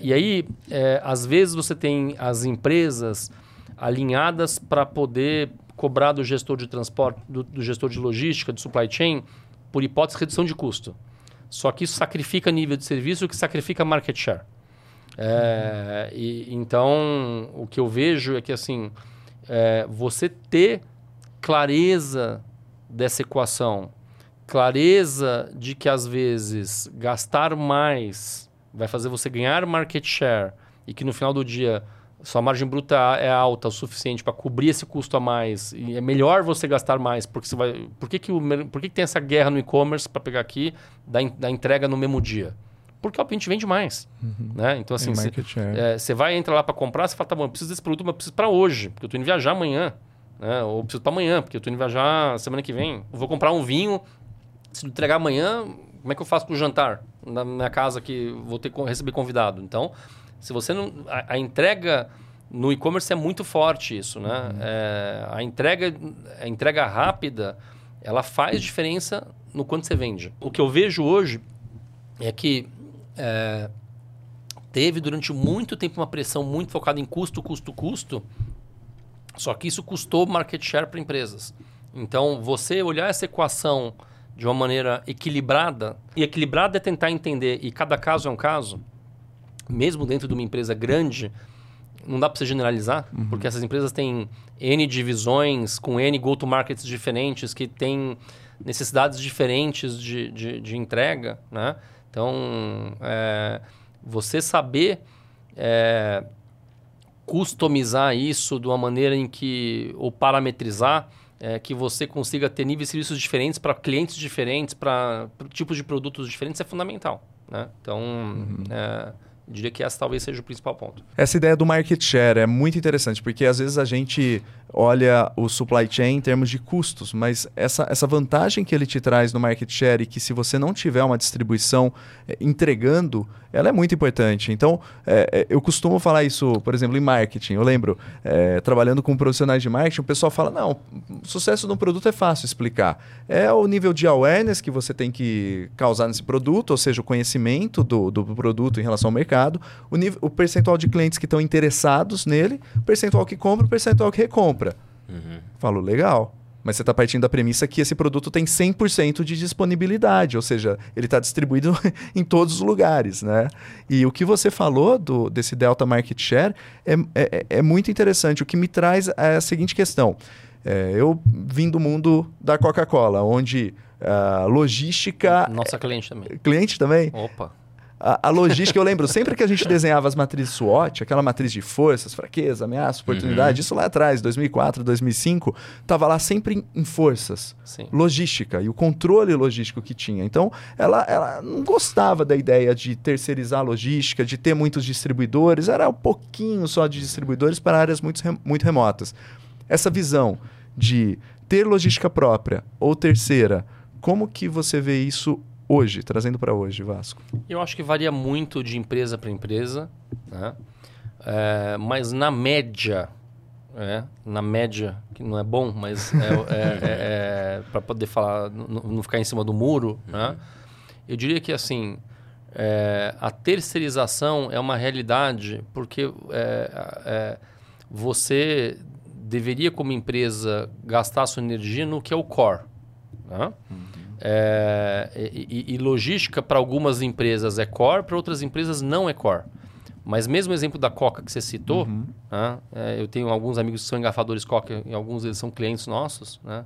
E aí, às vezes, você tem as empresas alinhadas para poder cobrar do gestor de transporte, do gestor de logística, do supply chain, por hipótese de redução de custo. Só que isso sacrifica nível de serviço, que sacrifica market share. Então, o que eu vejo é que assim, você ter clareza dessa equação, clareza de que às vezes gastar mais vai fazer você ganhar market share e que no final do dia sua margem bruta é alta o suficiente para cobrir esse custo a mais. E é melhor você gastar mais, porque você vai... Por que tem essa guerra no e-commerce, para pegar aqui, da entrega no mesmo dia? Porque a gente vende mais. Uhum. Né? Então, assim, você vai entrar lá para comprar, você fala, tá bom, eu preciso desse produto, mas eu preciso para hoje, porque eu estou indo viajar amanhã. Né? Ou eu preciso para amanhã, porque eu estou indo viajar semana que vem. Eu vou comprar um vinho, se não entregar amanhã, como é que eu faço para o jantar? Na minha casa que vou ter que receber convidado. Então... Se você não, a entrega no e-commerce é muito forte isso, né? Uhum. A entrega rápida, ela faz diferença no quanto você vende. O que eu vejo hoje é que teve durante muito tempo uma pressão muito focada em custo. Só que isso custou market share para empresas. Então, você olhar essa equação de uma maneira equilibrada, e equilibrada é tentar entender, e cada caso é um caso, mesmo dentro de uma empresa grande, não dá para você generalizar, uhum, porque essas empresas têm N divisões com N go-to-markets diferentes, que têm necessidades diferentes de entrega, né? Então, você saber customizar isso de uma maneira em que, ou parametrizar, que você consiga ter níveis de serviços diferentes para clientes diferentes, para tipos de produtos diferentes, é fundamental, né? Então, diria que essa talvez seja o principal ponto. Essa ideia do market share é muito interessante, porque às vezes a gente olha o supply chain em termos de custos, mas essa vantagem que ele te traz no market share e que se você não tiver uma distribuição entregando, ela é muito importante. Então, eu costumo falar isso, por exemplo, em marketing. Eu lembro, trabalhando com profissionais de marketing, o pessoal fala, não, o sucesso de um produto é fácil explicar. É o nível de awareness que você tem que causar nesse produto, ou seja, o conhecimento do produto em relação ao mercado, o percentual de clientes que estão interessados nele, o percentual que compra, o percentual que recompra. Uhum. Falo, legal. Mas você está partindo da premissa que esse produto tem 100% de disponibilidade, ou seja, ele está distribuído em todos os lugares, né? E o que você falou desse Delta Market Share é muito interessante. O que me traz a seguinte questão. Eu vim do mundo da Coca-Cola, onde a logística... Nossa cliente também. Cliente também? Opa! A logística, eu lembro, sempre que a gente desenhava as matrizes SWOT, aquela matriz de forças, fraqueza, ameaça, oportunidade, isso lá atrás, 2004, 2005, estava lá sempre em forças. Sim. Logística e o controle logístico que tinha. Então, ela não gostava da ideia de terceirizar a logística, de ter muitos distribuidores, era um pouquinho só de distribuidores para áreas muito remotas. Essa visão de ter logística própria ou terceira, como que você vê isso hoje, trazendo para hoje, Vasco? Eu acho que varia muito de empresa para empresa, né? Mas na média, que não é bom, mas para poder falar, não ficar em cima do muro, né? Eu diria que assim, a terceirização é uma realidade porque você deveria, como empresa, gastar sua energia no que é o core, né? E logística para algumas empresas é core, para outras empresas não é core. Mas mesmo o exemplo da Coca que você citou, né? Eu tenho alguns amigos que são engafadores Coca e alguns deles são clientes nossos, né?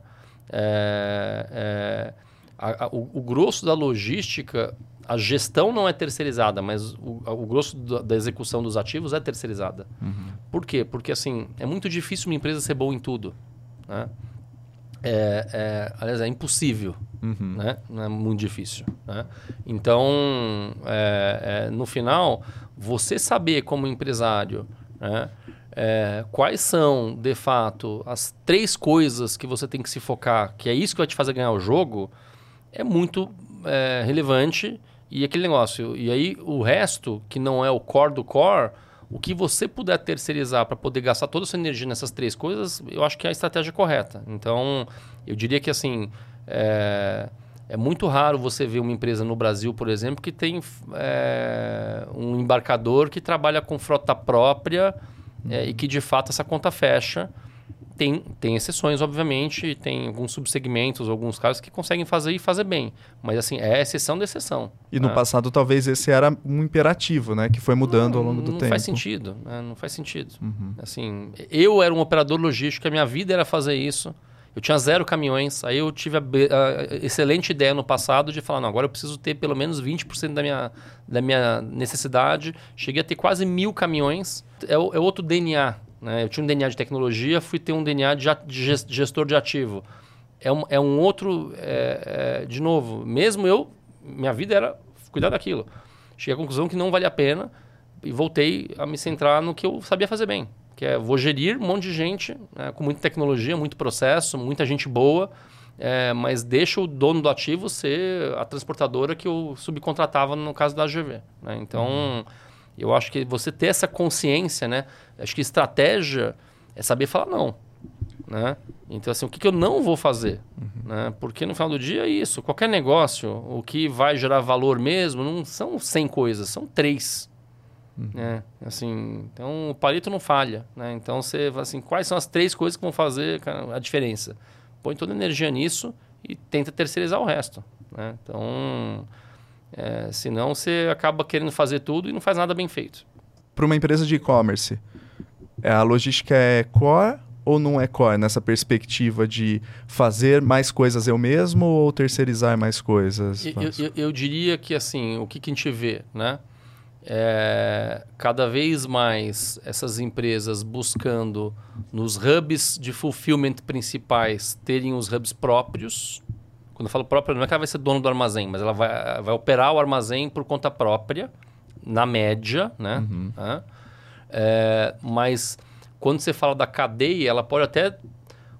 O grosso da logística, a gestão não é terceirizada, mas o grosso da execução dos ativos é terceirizada. Por quê? Porque assim, é muito difícil uma empresa ser boa em tudo, né? Aliás, é impossível, né? É muito difícil, né? Então, no final, você saber como empresário, né? Quais são, de fato, as 3 coisas que você tem que se focar, que é isso que vai te fazer ganhar o jogo, é muito relevante. E aquele negócio, e aí o resto, que não é o core do core... O que você puder terceirizar para poder gastar toda a sua energia nessas 3 coisas, eu acho que é a estratégia correta. Então, eu diria que assim, é muito raro você ver uma empresa no Brasil, por exemplo, que tem um embarcador que trabalha com frota própria e que, de fato, essa conta fecha. Tem exceções, obviamente, tem alguns subsegmentos, alguns casos que conseguem fazer e fazer bem. Mas, assim, é exceção da exceção. E no passado, talvez, esse era um imperativo, né? Que foi mudando ao longo do tempo. Não faz sentido, né? Não faz sentido. Assim, eu era um operador logístico, a minha vida era fazer isso. Eu tinha 0 caminhões. Aí eu tive a excelente ideia no passado de falar, não, agora eu preciso ter pelo menos 20% da minha necessidade. Cheguei a ter quase 1000 caminhões. É outro DNA. Eu tinha um DNA de tecnologia, fui ter um DNA de gestor de ativo. É um outro... de novo, mesmo eu... Minha vida era cuidar daquilo. Cheguei à conclusão que não valia a pena e voltei a me centrar no que eu sabia fazer bem. Que é, vou gerir um monte de gente, né, com muita tecnologia, muito processo, muita gente boa, mas deixa o dono do ativo ser a transportadora que eu subcontratava no caso da AGV, né? Então... Eu acho que você ter essa consciência, né? Acho que estratégia é saber falar não, né? Então, assim, o que eu não vou fazer? Né? Porque no final do dia é isso. Qualquer negócio, o que vai gerar valor mesmo, não são 100 coisas, são 3. Né? Assim, então, o Pareto não falha, né? Então, você fala assim, quais são as 3 coisas que vão fazer a diferença? Põe toda a energia nisso e tenta terceirizar o resto, né? Então... senão você acaba querendo fazer tudo e não faz nada bem feito. Para uma empresa de e-commerce, a logística é core ou não é core? Nessa perspectiva de fazer mais coisas eu mesmo ou terceirizar mais coisas? Eu diria que assim, o que a gente vê, né? cada vez mais essas empresas buscando nos hubs de fulfillment principais terem os hubs próprios. Quando eu falo próprio, não é que ela vai ser dona do armazém, mas ela vai operar o armazém por conta própria, na média, né? Uhum. Mas quando você fala da cadeia, ela pode até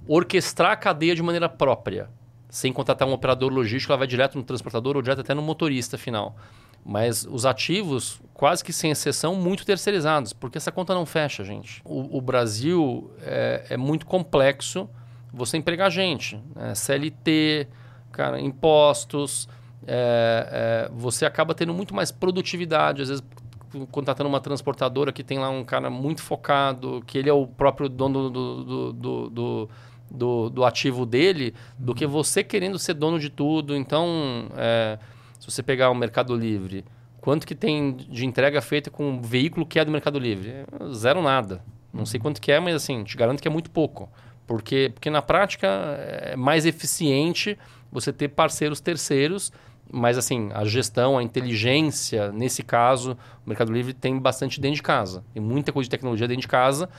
orquestrar a cadeia de maneira própria. Sem contratar um operador logístico, ela vai direto no transportador ou direto até no motorista final. Mas os ativos, quase que sem exceção, muito terceirizados, porque essa conta não fecha, gente. O Brasil é muito complexo você empregar gente. Né? CLT, cara, impostos, você acaba tendo muito mais produtividade, às vezes contratando uma transportadora que tem lá um cara muito focado, que ele é o próprio dono do ativo dele, do que você querendo ser dono de tudo. Então, se você pegar o Mercado Livre, quanto que tem de entrega feita com um veículo que é do Mercado Livre? Zero nada. Não sei quanto que é, mas assim, te garanto que é muito pouco. Porque na prática é mais eficiente você ter parceiros terceiros, mas assim, a gestão, a inteligência, nesse caso, o Mercado Livre tem bastante dentro de casa. Tem muita coisa de tecnologia dentro de casa,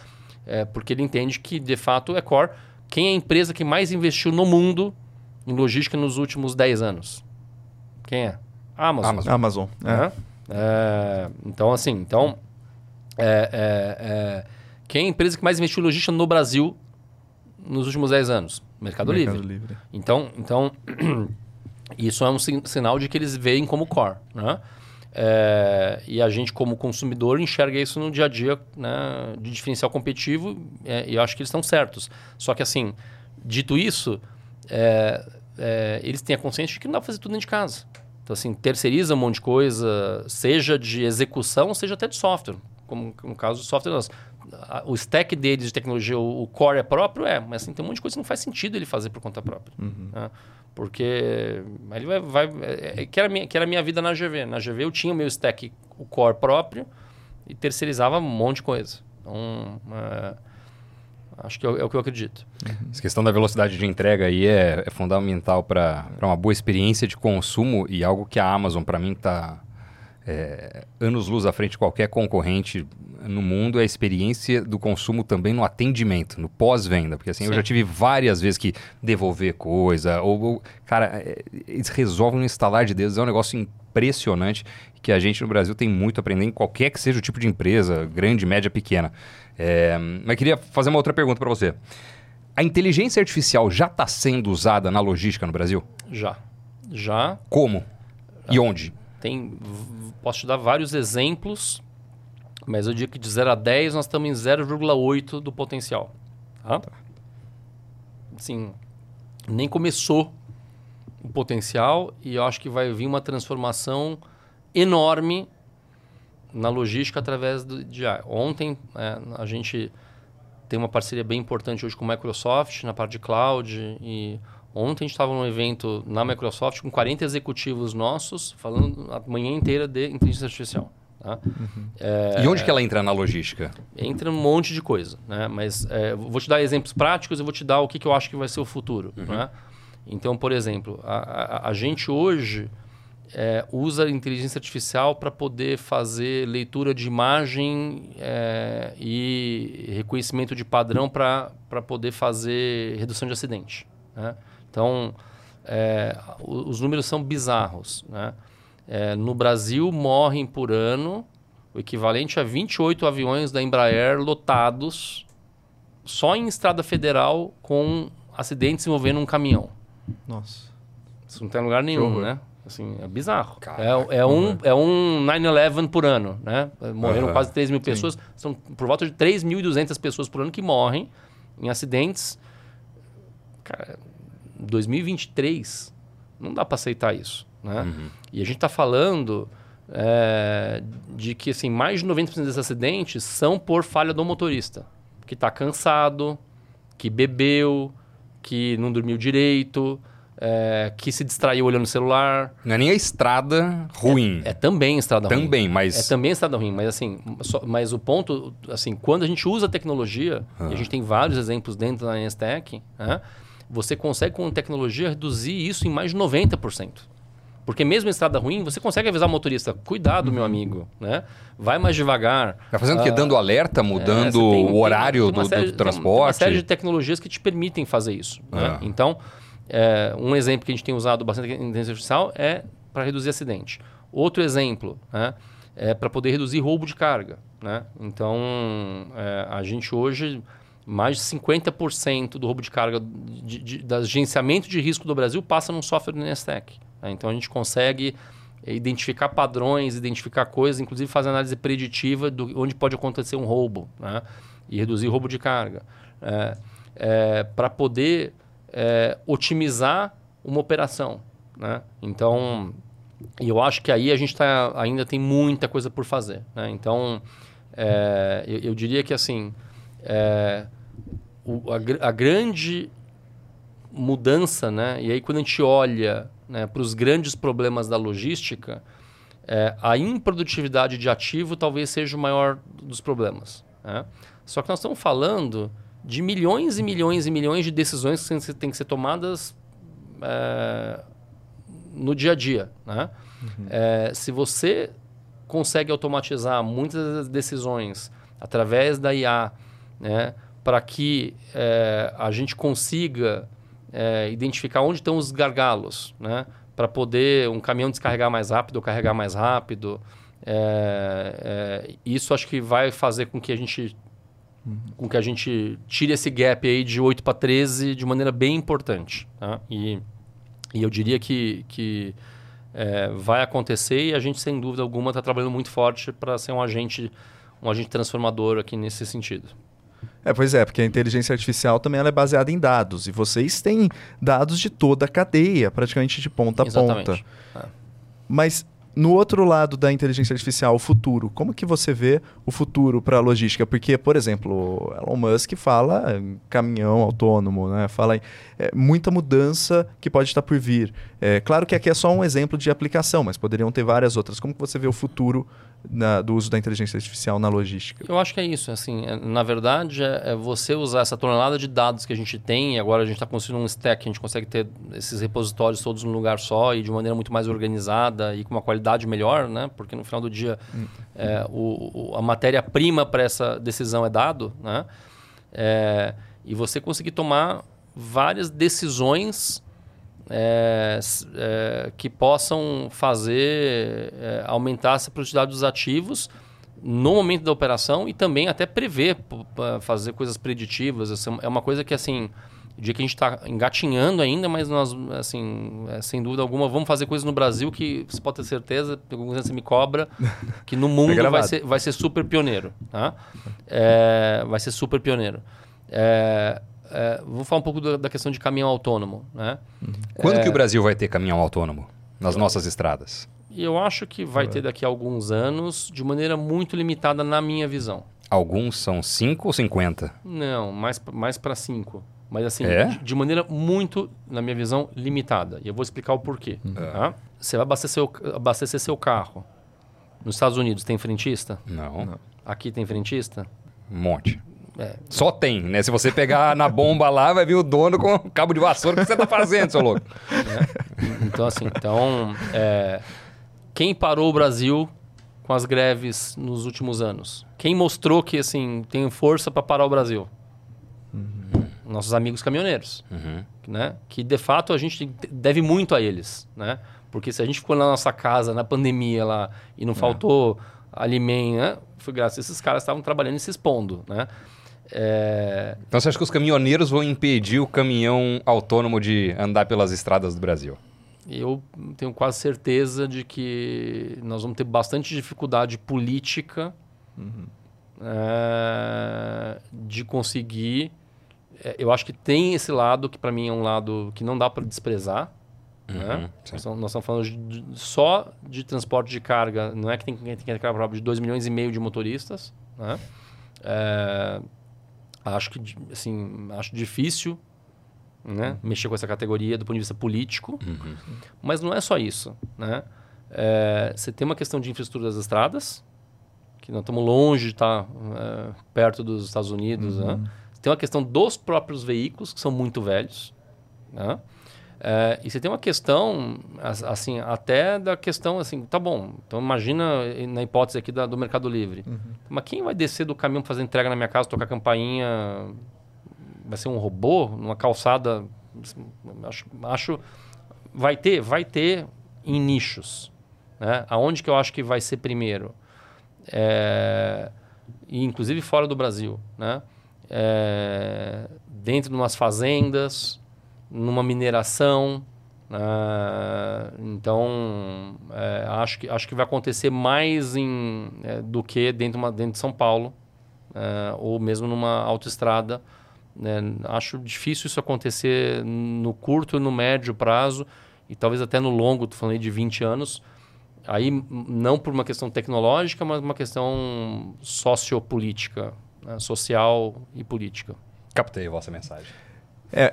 porque ele entende que, de fato, é core. Quem é a empresa que mais investiu no mundo em logística nos últimos 10 anos? Quem é? Amazon. Uhum. Quem é a empresa que mais investiu em logística no Brasil nos últimos 10 anos? Mercado Livre. Então isso é um sinal de que eles veem como core. Né? E a gente, como consumidor, enxerga isso no dia a dia, né, de diferencial competitivo, e eu acho que eles estão certos. Só que, assim, dito isso, eles têm a consciência de que não dá para fazer tudo dentro de casa. Então, assim, terceiriza um monte de coisa, seja de execução, seja até de software. Como no caso do software nosso. O stack deles de tecnologia, o core é próprio, mas assim, tem um monte de coisa que não faz sentido ele fazer por conta própria. Uhum. Né? Porque ele que era a minha vida na AGV. Na AGV eu tinha o meu stack, o core próprio, e terceirizava um monte de coisa. Então, acho que é o que eu acredito. Essa questão da velocidade de entrega aí é fundamental para uma boa experiência de consumo, e algo que a Amazon, para mim, está anos-luz à frente de qualquer concorrente no mundo, é a experiência do consumo também no atendimento, no pós-venda. Porque assim, Sim. Eu já tive várias vezes que devolver coisa, ou cara, eles resolvem no estalar de dedos. É um negócio impressionante que a gente no Brasil tem muito a aprender em qualquer que seja o tipo de empresa, grande, média, pequena. Mas queria fazer uma outra pergunta para você. A inteligência artificial já está sendo usada na logística no Brasil? Já. Como? E onde? Posso te dar vários exemplos, mas eu digo que de 0 a 10 nós estamos em 0,8 do potencial. Tá? Assim, nem começou o potencial, e eu acho que vai vir uma transformação enorme na logística através de AI. Ontem a gente tem uma parceria bem importante hoje com a Microsoft na parte de cloud, e ontem a gente estava num evento na Microsoft com 40 executivos nossos falando a manhã inteira de inteligência artificial. Tá? Uhum. E onde que ela entra na logística? Entra um monte de coisa. Né? Mas vou te dar exemplos práticos e vou te dar o que eu acho que vai ser o futuro. Uhum. Né? Então, por exemplo, a gente hoje usa inteligência artificial para poder fazer leitura de imagem e reconhecimento de padrão para poder fazer redução de acidente. Né? Então, os números são bizarros. Né? No Brasil, morrem por ano o equivalente a 28 aviões da Embraer lotados só em estrada federal com acidentes envolvendo um caminhão. Nossa. Isso não tem lugar nenhum, né? Assim, é bizarro. Caraca, um 9/11 por ano. Né? Morreram quase 3 mil pessoas. Sim. São por volta de 3.200 pessoas por ano que morrem em acidentes. Cara, 2023 não dá para aceitar isso, né? Uhum. E a gente está falando de que assim, mais de 90% desses acidentes são por falha do motorista, que está cansado, que bebeu, que não dormiu direito, que se distraiu olhando o celular. Não é nem a estrada ruim. É também estrada ruim. É também estrada ruim, mas assim, mas o ponto, assim, quando a gente usa a tecnologia, e a gente tem vários exemplos dentro da nstech, né? Você consegue, com tecnologia, reduzir isso em mais de 90%. Porque mesmo em estrada ruim, você consegue avisar o motorista, cuidado, meu amigo, né? Vai mais devagar. Tá fazendo o quê? Dando alerta, mudando o horário do transporte? Tem uma série de tecnologias que te permitem fazer isso. Ah. Né? Então, um exemplo que a gente tem usado bastante em inteligência artificial é para reduzir acidente. Outro exemplo, né, é para poder reduzir roubo de carga. Né? Então, a gente hoje... Mais de 50% do roubo de carga, do agenciamento de risco do Brasil, passa num software do nstech. Tá? Então, a gente consegue identificar padrões, identificar coisas, inclusive fazer análise preditiva de onde pode acontecer um roubo, né? E reduzir o roubo de carga. Para poder otimizar uma operação. Né? Então, eu acho que aí a gente ainda tem muita coisa por fazer. Né? Então, eu diria que assim... A grande mudança, né? E aí quando a gente olha, né, para os grandes problemas da logística, a improdutividade de ativo talvez seja o maior dos problemas. Né? Só que nós estamos falando de milhões e milhões e milhões de decisões que têm que ser tomadas no dia a dia. Né? Uhum. Se você consegue automatizar muitas das decisões através da IA, né, para que a gente consiga identificar onde estão os gargalos, né, para poder um caminhão descarregar mais rápido ou carregar mais rápido. Isso acho que vai fazer com que a gente, tire esse gap aí de 8 para 13 de maneira bem importante. Tá? E eu diria que vai acontecer, e a gente, sem dúvida alguma, está trabalhando muito forte para ser um agente transformador aqui nesse sentido. Pois é, porque a inteligência artificial também ela é baseada em dados. E vocês têm dados de toda a cadeia, praticamente de ponta a ponta. É. Mas no outro lado da inteligência artificial, o futuro, como que você vê o futuro para a logística? Porque, por exemplo, Elon Musk fala em caminhão autônomo, né? Fala em muita mudança que pode estar por vir. Claro que aqui é só um exemplo de aplicação, mas poderiam ter várias outras. Como que você vê o futuro do uso da inteligência artificial na logística? Eu acho que é isso. Assim, na verdade, você usar essa tonelada de dados que a gente tem, e agora a gente está construindo um stack, a gente consegue ter esses repositórios todos num lugar só e de maneira muito mais organizada e com uma qualidade melhor, né? Porque no final do dia a matéria-prima para essa decisão é dado, né? E você conseguir tomar várias decisões que possam fazer aumentar essa produtividade dos ativos no momento da operação, e também até prever, fazer coisas preditivas. Assim, é uma coisa que, assim, dia que a gente está engatinhando ainda, mas nós, assim, sem dúvida alguma, vamos fazer coisas no Brasil que você pode ter certeza, pelo menos você me cobra, que no mundo vai ser super pioneiro. Tá? Vai ser super pioneiro. Vou falar um pouco da questão de caminhão autônomo. Né? Uhum. Quando que o Brasil vai ter caminhão autônomo nas nossas estradas? Eu acho que vai ter daqui a alguns anos, de maneira muito limitada, na minha visão. Alguns são 5 ou 50? Não, mais para 5. Mas assim, de maneira muito, na minha visão, limitada. E eu vou explicar o porquê. Uhum. Tá? Você vai abastecer seu carro. Nos Estados Unidos tem frentista? Não. Aqui tem frentista? Um monte. Só tem, né? Se você pegar na bomba lá, vai vir o dono com um cabo de vassoura. O que você tá fazendo, seu louco? Então, assim, quem parou o Brasil com as greves nos últimos anos? Quem mostrou que, assim, tem força para parar o Brasil? Uhum. Nossos amigos caminhoneiros, né? Que, de fato, a gente deve muito a eles, né? Porque se a gente ficou na nossa casa, na pandemia lá, e não faltou alimento, né? Foi graças a esses caras que estavam trabalhando e se expondo, né? Então você acha que os caminhoneiros vão impedir o caminhão autônomo de andar pelas estradas do Brasil? Eu tenho quase certeza de que nós vamos ter bastante dificuldade política de conseguir. Eu acho que tem esse lado que, para mim, é um lado que não dá para desprezar. Né? Nós estamos falando só de transporte de carga. Não é que tem que entrar para de 2 milhões e meio de motoristas. Né? Acho que, assim, difícil, né, mexer com essa categoria do ponto de vista político. Mas não é só isso, né? Você tem uma questão de infraestrutura das estradas, que nós estamos longe de estar perto dos Estados Unidos. Né? Você tem uma questão dos próprios veículos, que são muito velhos. Né? E você tem uma questão, assim, até da questão, assim, tá bom, então imagina na hipótese aqui do Mercado Livre. Uhum. Mas quem vai descer do caminhão para fazer entrega na minha casa, tocar campainha? Vai ser um robô? Numa calçada? Acho vai ter em nichos, né? Aonde que eu acho que vai ser primeiro? E inclusive fora do Brasil, né? Dentro de umas fazendas, numa mineração. Então, acho que vai acontecer mais do que dentro de São Paulo, ou mesmo numa autoestrada. Acho difícil isso acontecer no curto, no médio prazo, e talvez até no longo, estou falando aí de 20 anos. Aí, não por uma questão tecnológica, mas uma questão sociopolítica, né? Social e política. Captei a vossa mensagem.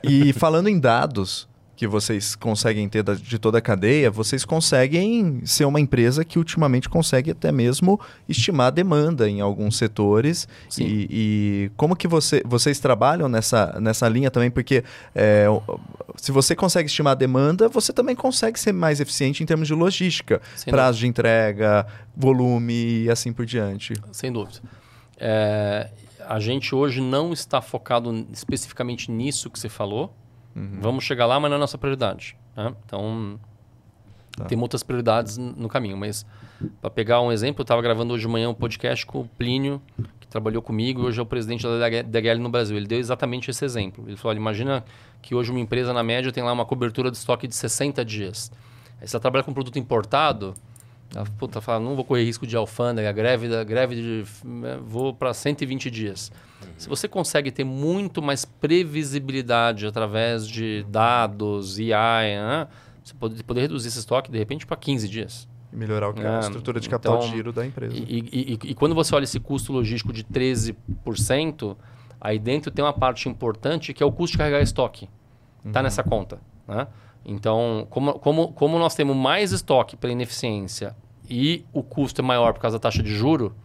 E falando em dados que vocês conseguem ter de toda a cadeia, vocês conseguem ser uma empresa que ultimamente consegue até mesmo estimar a demanda em alguns setores. E como que vocês trabalham nessa linha também? Porque se você consegue estimar a demanda, você também consegue ser mais eficiente em termos de logística. Sem prazo dúvida. De entrega, volume e assim por diante. Sem dúvida. A gente hoje não está focado especificamente nisso que você falou. Uhum. Vamos chegar lá, mas não é a nossa prioridade, né? Então, Tem muitas prioridades no caminho. Mas, para pegar um exemplo, eu estava gravando hoje de manhã um podcast com o Plínio, que trabalhou comigo e hoje é o presidente da DHL no Brasil. Ele deu exatamente esse exemplo. Ele falou, olha, imagina que hoje uma empresa, na média, tem lá uma cobertura de estoque de 60 dias. Aí, se ela trabalha com um produto importado, ela fala, não vou correr risco de alfândega, vou para 120 dias. Se você consegue ter muito mais previsibilidade através de dados, AI, né? Você poder reduzir esse estoque, de repente, para 15 dias. E melhorar a estrutura de capital de giro da empresa. E quando você olha esse custo logístico de 13%, aí dentro tem uma parte importante que é o custo de carregar estoque. Está nessa conta, né? Então, como nós temos mais estoque para ineficiência e o custo é maior por causa da taxa de juro,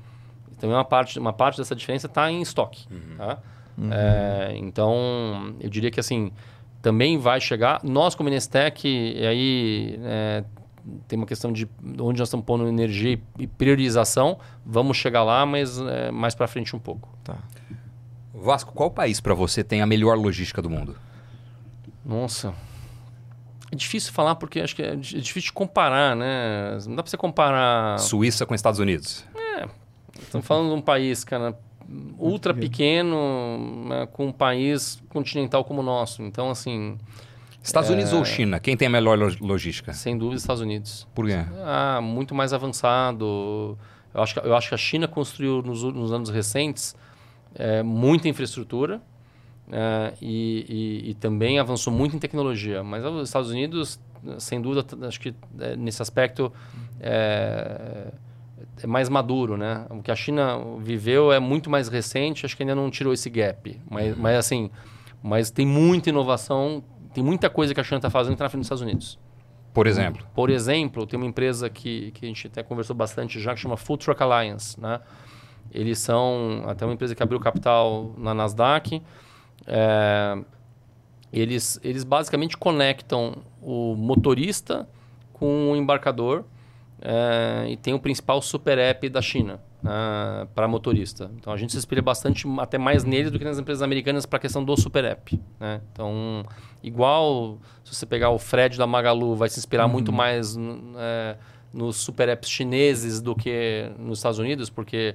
então uma parte dessa diferença está em estoque. Uhum. Tá? Uhum. Então, eu diria que assim, também vai chegar. Nós, como nstech, tem uma questão de onde nós estamos pondo energia e priorização. Vamos chegar lá, mas mais para frente um pouco. Tá. Vasco, qual país para você tem a melhor logística do mundo? Nossa... É difícil falar porque acho que é difícil de comparar, né? Não dá para você comparar... Suíça com Estados Unidos. Estamos falando de um país, cara, ultra pequeno, né, com um país continental como o nosso. Então, assim... Estados Unidos ou China? Quem tem a melhor logística? Sem dúvida, Estados Unidos. Por quê? Muito mais avançado. Eu acho que a China construiu nos anos recentes muita infraestrutura. E também avançou muito em tecnologia, mas os Estados Unidos, sem dúvida, acho que nesse aspecto é mais maduro, né? O que a China viveu é muito mais recente, acho que ainda não tirou esse gap, mas tem muita inovação, tem muita coisa que a China está fazendo que está na frente dos Estados Unidos. Por exemplo, tem uma empresa que a gente até conversou bastante já, que chama Food Truck Alliance, né? Eles são até uma empresa que abriu capital na Nasdaq. Eles basicamente conectam o motorista com o embarcador e tem o principal super app da China para motorista. Então, a gente se espelha bastante, até mais neles do que nas empresas americanas para a questão do super app, né? Então, igual se você pegar o Fred da Magalu, vai se inspirar muito mais nos super apps chineses do que nos Estados Unidos, porque...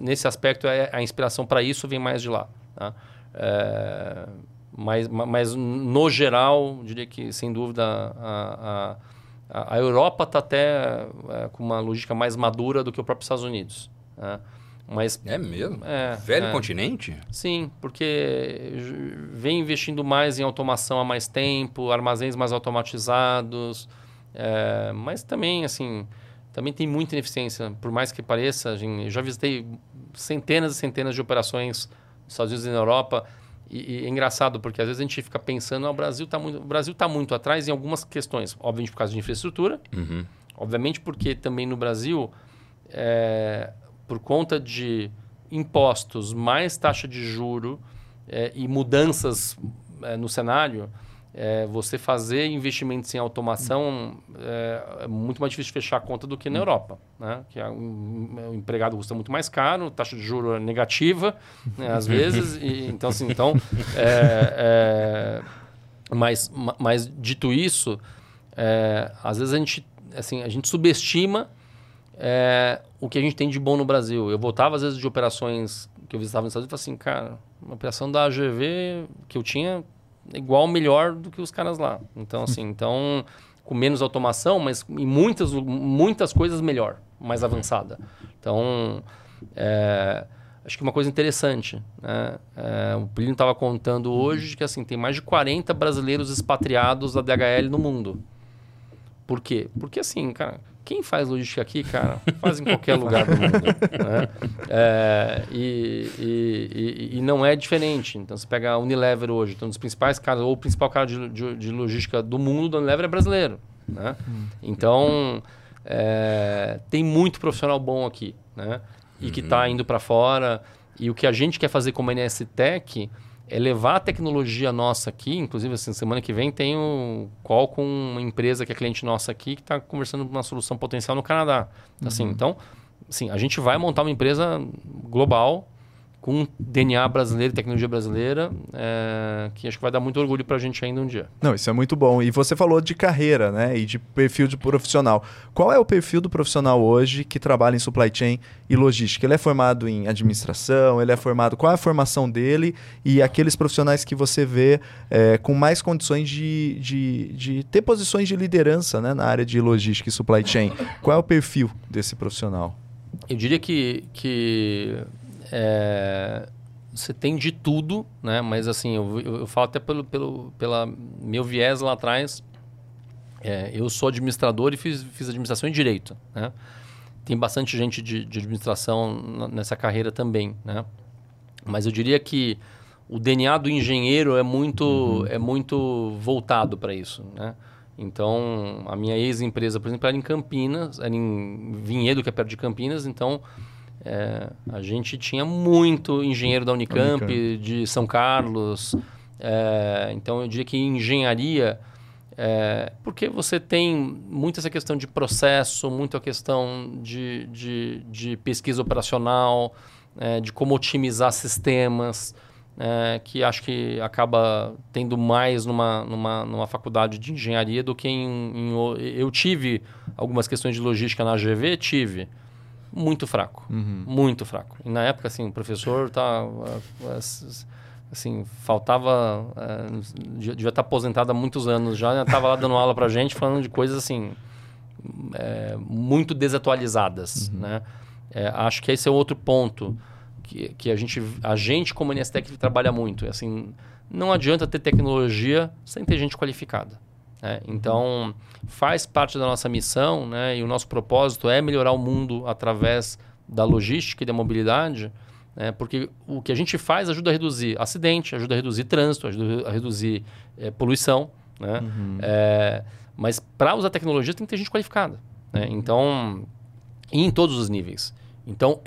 nesse aspecto a inspiração para isso vem mais de lá, tá? Mas no geral diria que sem dúvida a Europa está até com uma logística mais madura do que o próprio Estados Unidos, tá? Mas, é mesmo? Velho continente? Sim, porque vem investindo mais em automação há mais tempo, armazéns mais automatizados, mas também assim... Também tem muita ineficiência, por mais que pareça. Eu já visitei centenas e centenas de operações nos Estados Unidos e na Europa. E é engraçado, porque às vezes a gente fica pensando, o Brasil está muito atrás em algumas questões. Obviamente por causa de infraestrutura. Uhum. Obviamente porque também no Brasil, por conta de impostos, mais taxa de juro e mudanças no cenário... você fazer investimentos em automação é muito mais difícil fechar a conta do que na Europa, né? Que o empregado custa muito mais caro, taxa de juros é negativa, né, às vezes. E, então, assim, então, mas dito isso, às vezes a gente subestima o que a gente tem de bom no Brasil. Eu voltava, às vezes, de operações que eu visitava nos Estados Unidos e falava assim, cara, uma operação da AGV que eu tinha... igual, melhor do que os caras lá. Então, assim, com menos automação, mas em muitas coisas melhor, mais avançada. Então, acho que uma coisa interessante, né? O Plínio estava contando hoje que, assim, tem mais de 40 brasileiros expatriados da DHL no mundo. Por quê? Porque, assim, cara, quem faz logística aqui, cara, faz em qualquer lugar do mundo, né? E não é diferente. Então, você pega a Unilever hoje, então, um dos principais caras, ou o principal cara de logística do mundo da Unilever é brasileiro, né? Então, tem muito profissional bom aqui, né? E que está indo para fora. E o que a gente quer fazer como nstech é levar a tecnologia nossa aqui. Inclusive, assim, semana que vem tem um call com uma empresa que é cliente nossa aqui que está conversando com uma solução potencial no Canadá. Assim, então, assim, a gente vai montar uma empresa global com DNA brasileiro e tecnologia brasileira, que acho que vai dar muito orgulho para a gente ainda um dia. Não, isso é muito bom. E você falou de carreira, né? E de perfil de profissional. Qual é o perfil do profissional hoje que trabalha em supply chain e logística? Ele é formado em administração? Ele é formado... Qual é a formação dele? E aqueles profissionais que você vê com mais condições de ter posições de liderança, né, na área de logística e supply chain. Qual é o perfil desse profissional? Eu diria que... você tem de tudo, né? Mas, assim, eu falo até pela meu viés lá atrás. Eu sou administrador e fiz administração em direito, né? Tem bastante gente de administração nessa carreira também, né? Mas eu diria que o DNA do engenheiro é muito voltado para isso, né? Então, a minha ex-empresa, por exemplo, era em Vinhedo, que é perto de Campinas, então... a gente tinha muito engenheiro da Unicamp. De São Carlos. Então, eu diria que engenharia... porque você tem muito essa questão de processo, muito a questão de pesquisa operacional, de como otimizar sistemas, que acho que acaba tendo mais numa faculdade de engenharia do que eu tive algumas questões de logística na AGV, muito fraco, muito fraco. E na época, assim, o professor assim, faltava... devia estar aposentado há muitos anos já, estava lá dando aula para gente, falando de coisas, assim, muito desatualizadas, né? Acho que esse é outro ponto que a gente como nstech trabalha muito. Assim, não adianta ter tecnologia sem ter gente qualificada. Então, faz parte da nossa missão, né? E o nosso propósito é melhorar o mundo através da logística e da mobilidade, né? Porque o que a gente faz ajuda a reduzir acidente, ajuda a reduzir trânsito, ajuda a reduzir poluição, né? Mas para usar tecnologia tem que ter gente qualificada, né? Então, em todos os níveis. Então,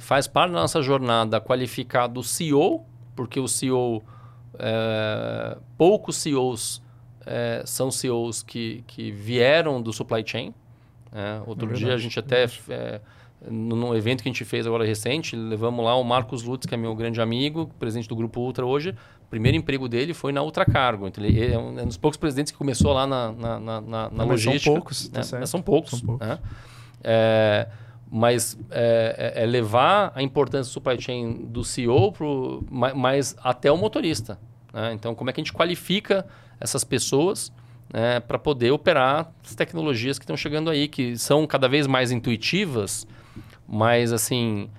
faz parte da nossa jornada qualificar do CEO, porque o CEO, poucos CEOs são CEOs que vieram do supply chain. Outro dia a gente até, num evento que a gente fez agora recente, levamos lá o Marcos Lutz, que é meu grande amigo, presidente do Grupo Ultra hoje. O primeiro emprego dele foi na Ultracargo. Então, ele é um dos poucos presidentes que começou lá na logística. São poucos, tá certo. São poucos. Né? Mas levar a importância do supply chain do CEO, mas até o motorista. Né? Então, como é que a gente qualifica essas pessoas, né, para poder operar as tecnologias que estão chegando aí, que são cada vez mais intuitivas, mas, assim,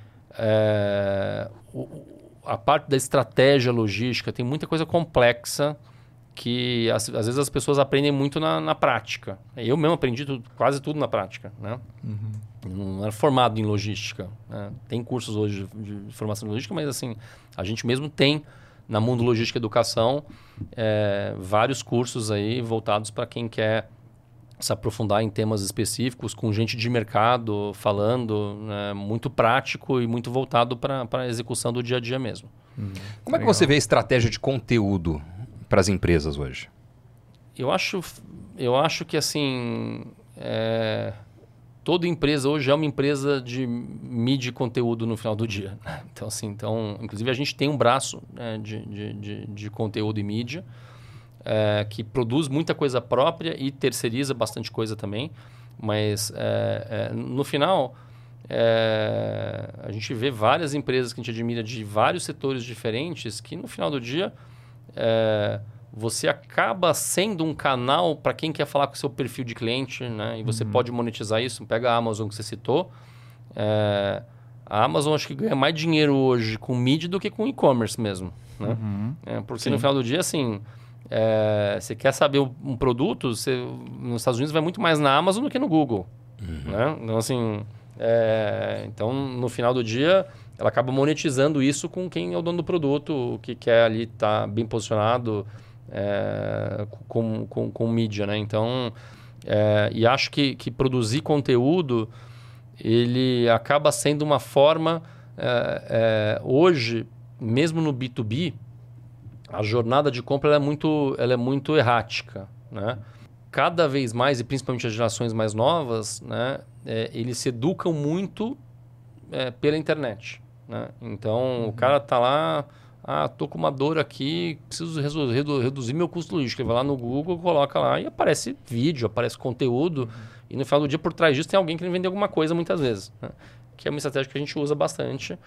a parte da estratégia logística tem muita coisa complexa que, às vezes, as pessoas aprendem muito na prática. Eu mesmo aprendi quase tudo na prática, né? Não era formado em logística, né? Tem cursos hoje de formação em logística, mas, assim, a gente mesmo tem... Na Mundo Logística e Educação, vários cursos aí voltados para quem quer se aprofundar em temas específicos, com gente de mercado falando, né, muito prático e muito voltado para a execução do dia a dia mesmo. Como é que você vê a estratégia de conteúdo para as empresas hoje? Eu acho que assim, toda empresa hoje é uma empresa de mídia e conteúdo no final do dia. Então, assim, inclusive a gente tem um braço, né, de conteúdo e mídia, que produz muita coisa própria e terceiriza bastante coisa também. Mas no final, a gente vê várias empresas que a gente admira de vários setores diferentes que no final do dia você acaba sendo um canal para quem quer falar com o seu perfil de cliente, né? E você pode monetizar isso. Pega a Amazon que você citou. A Amazon acho que ganha mais dinheiro hoje com mídia do que com e-commerce mesmo, né? Porque sim, no final do dia, assim... você quer saber um produto, nos Estados Unidos vai muito mais na Amazon do que no Google, né? Então, assim, então, no final do dia, ela acaba monetizando isso com quem é o dono do produto, que quer ali estar bem posicionado com mídia, né? Então, e acho que produzir conteúdo, ele acaba sendo uma forma, hoje, mesmo no B2B, a jornada de compra ela é muito errática, né? Cada vez mais, e principalmente as gerações mais novas, né, eles se educam muito pela internet, né? Então, o cara tá lá, tô com uma dor aqui, preciso reduzir meu custo logístico. Ele vai lá no Google, coloca lá e aparece vídeo, aparece conteúdo. E no final do dia, por trás disso, tem alguém querendo vender alguma coisa muitas vezes, né? Que é uma estratégia que a gente usa bastante.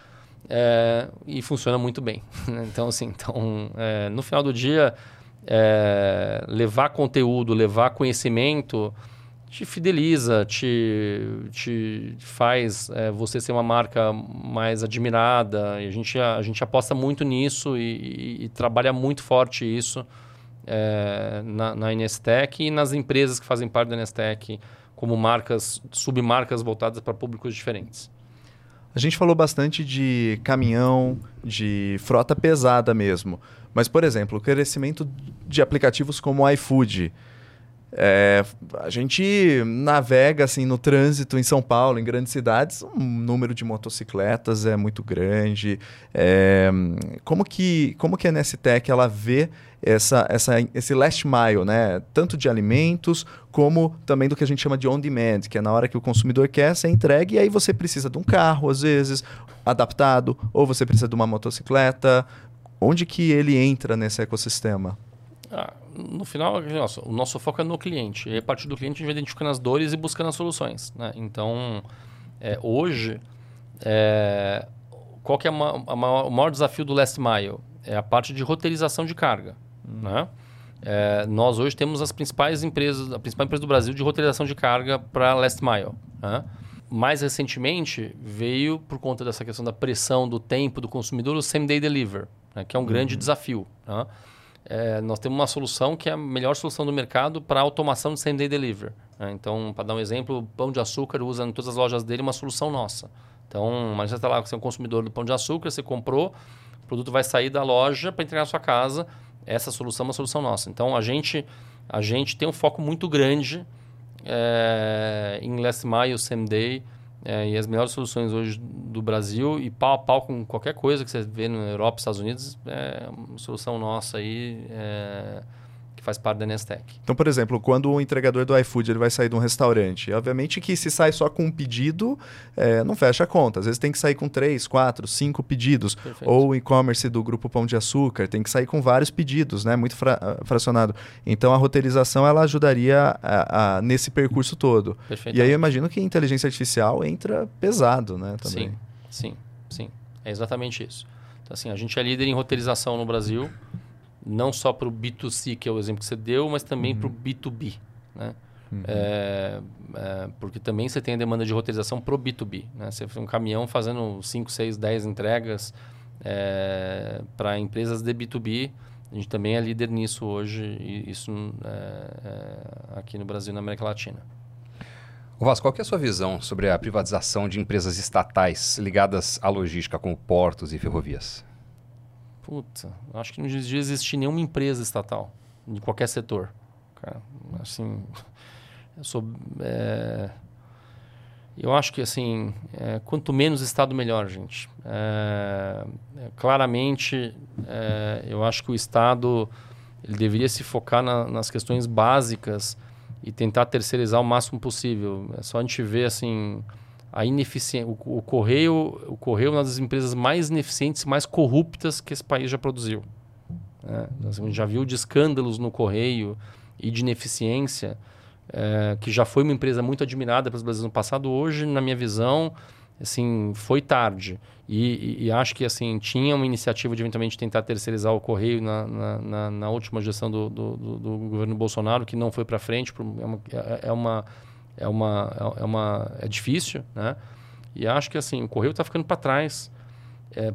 E funciona muito bem. Então, assim, no final do dia, levar conteúdo, levar conhecimento, te fideliza, te faz você ser uma marca mais admirada. E a gente aposta muito nisso e trabalha muito forte isso na nstech e nas empresas que fazem parte da nstech como marcas, submarcas voltadas para públicos diferentes. A gente falou bastante de caminhão, de frota pesada mesmo. Mas, por exemplo, o crescimento de aplicativos como o iFood. A gente navega assim, no trânsito em São Paulo, em grandes cidades, o número de motocicletas é muito grande. Como que a nstech ela vê esse last mile, né? Tanto de alimentos como também do que a gente chama de on-demand, que é na hora que o consumidor quer ser entregue, e aí você precisa de um carro, às vezes, adaptado, ou você precisa de uma motocicleta. Onde que ele entra nesse ecossistema? No final, o nosso foco é no cliente. E a partir do cliente, a gente vai identificando as dores e buscando as soluções, né? Então, hoje, qual que é o maior desafio do last mile? É a parte de roteirização de carga, né? Nós hoje temos a principal empresa do Brasil de roteirização de carga para last mile, né? Mais recentemente, veio, por conta dessa questão da pressão do tempo do consumidor, o same day delivery, né? Que é um grande desafio, né? Nós temos uma solução que é a melhor solução do mercado para automação de same-day delivery, né? Então, para dar um exemplo, o Pão de Açúcar usa em todas as lojas dele uma solução nossa. Então, imagina você está lá, você é um consumidor do Pão de Açúcar, você comprou, o produto vai sair da loja para entregar na sua casa. Essa solução é uma solução nossa. Então, a gente tem um foco muito grande em last mile, same-day, e as melhores soluções hoje do Brasil, e pau a pau com qualquer coisa que você vê na Europa, Estados Unidos, é uma solução nossa aí que faz parte da nstech. Então, por exemplo, quando o entregador do iFood ele vai sair de um restaurante, obviamente que se sai só com um pedido, não fecha a conta. Às vezes tem que sair com 3, 4, 5 pedidos. Perfeito. Ou o e-commerce do Grupo Pão de Açúcar tem que sair com vários pedidos, né? Muito fracionado. Então, a roteirização ela ajudaria nesse percurso todo. Perfeito. E aí eu imagino que a inteligência artificial entra pesado, né? Também. Sim. É exatamente isso. Então, assim, a gente é líder em roteirização no Brasil. Não só para o B2C, que é o exemplo que você deu, mas também para o B2B, né? Porque também você tem a demanda de roteirização para o B2B, né? Você tem um caminhão fazendo 5, 6, 10 entregas para empresas de B2B. A gente também é líder nisso hoje, e isso aqui no Brasil e na América Latina. Vasco, qual que é a sua visão sobre a privatização de empresas estatais ligadas à logística, como portos e ferrovias? Puta, acho que não devia existir nenhuma empresa estatal, de qualquer setor. Cara, assim, eu acho que, assim, quanto menos Estado, melhor, gente. Claramente, eu acho que o Estado ele deveria se focar nas questões básicas e tentar terceirizar o máximo possível. É só a gente ver assim, a ineficiência, o correio é uma das empresas mais ineficientes, mais corruptas que esse país já produziu. Né? Assim, a gente já viu de escândalos no Correio e de ineficiência, que já foi uma empresa muito admirada pelos brasileiros no passado. Hoje, na minha visão, assim, foi tarde. E acho que assim, tinha uma iniciativa de eventualmente tentar terceirizar o Correio na última gestão do governo Bolsonaro, que não foi para frente. É difícil, né? E acho que assim, o Correio está ficando para trás,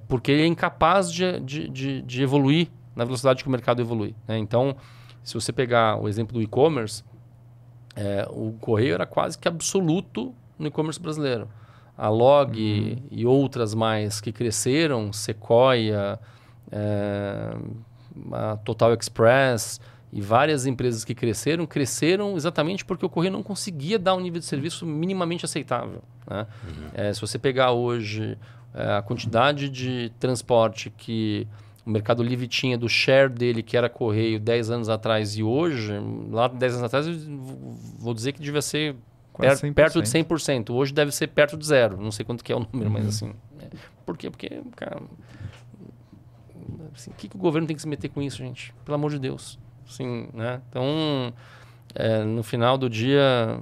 porque ele é incapaz de evoluir na velocidade que o mercado evolui, né? Então, se você pegar o exemplo do e-commerce, o Correio era quase que absoluto no e-commerce brasileiro. A Log e outras mais que cresceram, Sequoia, a Total Express e várias empresas que cresceram exatamente porque o Correio não conseguia dar um nível de serviço minimamente aceitável, né? Se você pegar hoje a quantidade de transporte que o Mercado Livre tinha do share dele, que era Correio, 10 anos atrás, e hoje, lá 10 anos atrás, eu vou dizer que devia ser perto de 100%. Hoje deve ser perto de zero. Não sei quanto que é o número, mas assim... Por quê? Porque, cara... Assim, que o governo tem que se meter com isso, gente? Pelo amor de Deus. Assim, né? Então, no final do dia,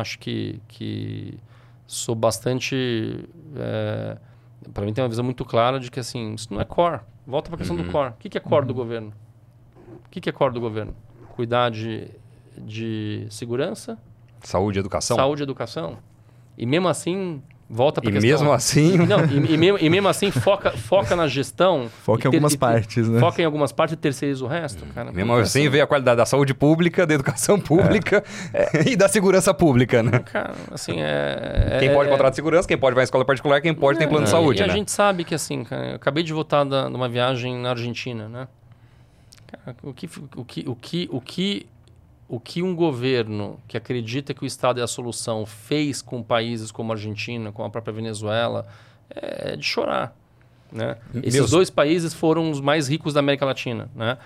acho que sou bastante... Para mim tem uma visão muito clara de que assim, isso não é core. Volta para a questão do core. O que é core do governo? O que é core do governo? Cuidar de segurança... Saúde e educação? Saúde e educação. E mesmo assim, volta para a questão... Mesmo assim... Não, mesmo assim, foca na gestão... Foca em algumas partes, né? Foca em algumas partes e terceiriza o resto, cara. Mesmo assim, vê a qualidade da saúde pública, da educação pública e da segurança pública, né? Cara, assim, quem pode contratar segurança, quem pode vai à escola particular, quem pode tem plano de saúde, né? A gente sabe que assim, cara... Eu acabei de voltar de uma viagem na Argentina, né? Cara, o que um governo que acredita que o Estado é a solução fez com países como a Argentina, com a própria Venezuela, é de chorar, né? Esses dois países foram os mais ricos da América Latina, né?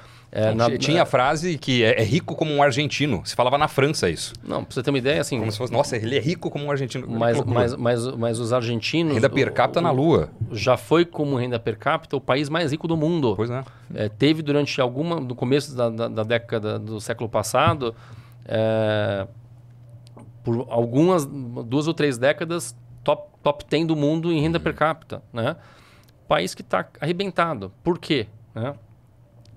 Tinha a frase que é rico como um argentino. Se falava na França isso. Não, pra você ter uma ideia, assim... Como se fosse, nossa, ele é rico como um argentino. Mas os argentinos... Renda per capita na lua. Já foi como renda per capita o país mais rico do mundo. Pois é. Teve durante no começo da década do século passado, por algumas, 2 ou 3 décadas, top 10 do mundo em renda per capita, né? País que está arrebentado. Por quê? Né?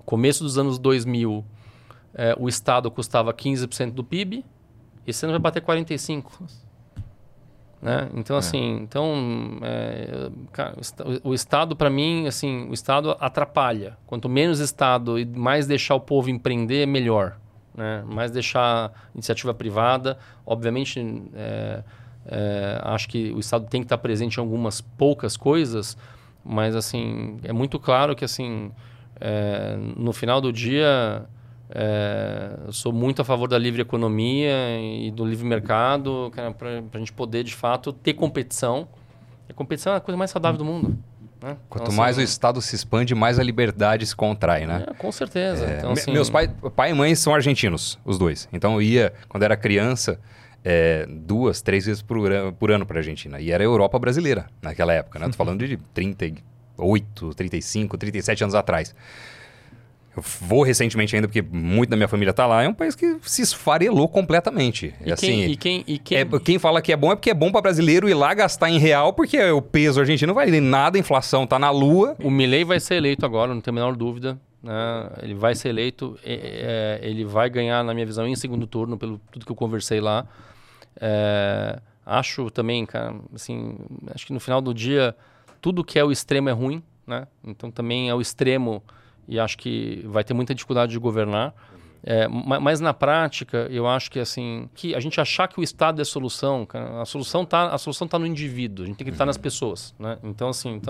Começo dos anos 2000, o Estado custava 15% do PIB, esse ano vai bater 45%. Né? Então, assim, cara, o Estado, para mim, assim, o Estado atrapalha. Quanto menos Estado e mais deixar o povo empreender, melhor, né? Mais deixar iniciativa privada. Obviamente, acho que o Estado tem que estar presente em algumas poucas coisas. Mas, assim, é muito claro que, assim, no final do dia, eu sou muito a favor da livre economia e do livre mercado, para a gente poder, de fato, ter competição. A competição é a coisa mais saudável do mundo, né? Quanto então, mais assim, o Estado se expande, mais a liberdade se contrai, né? Com certeza. Então, assim... Meus pai e mãe são argentinos, os dois. Então, eu ia, quando era criança... 2, 3 vezes por ano para a Argentina. E era a Europa brasileira naquela época, né? Estou falando de 38, 35, 37 anos atrás. Eu vou recentemente ainda, porque muito da minha família está lá. É um país que se esfarelou completamente. Quem fala que é bom é porque é bom para brasileiro ir lá gastar em real, porque o peso argentino não vai nem nada, a inflação está na lua. O Milei vai ser eleito agora, não tem a menor dúvida. Né? Ele vai ser eleito, ele vai ganhar, na minha visão, em segundo turno, pelo tudo que eu conversei lá. Acho também, cara, assim, acho que no final do dia tudo que é o extremo é ruim, né? Então também é o extremo e acho que vai ter muita dificuldade de governar. Mas na prática, eu acho que assim, que a gente achar que o Estado é a solução, cara, a solução tá no indivíduo, a gente tem que estar nas pessoas, né? Então assim,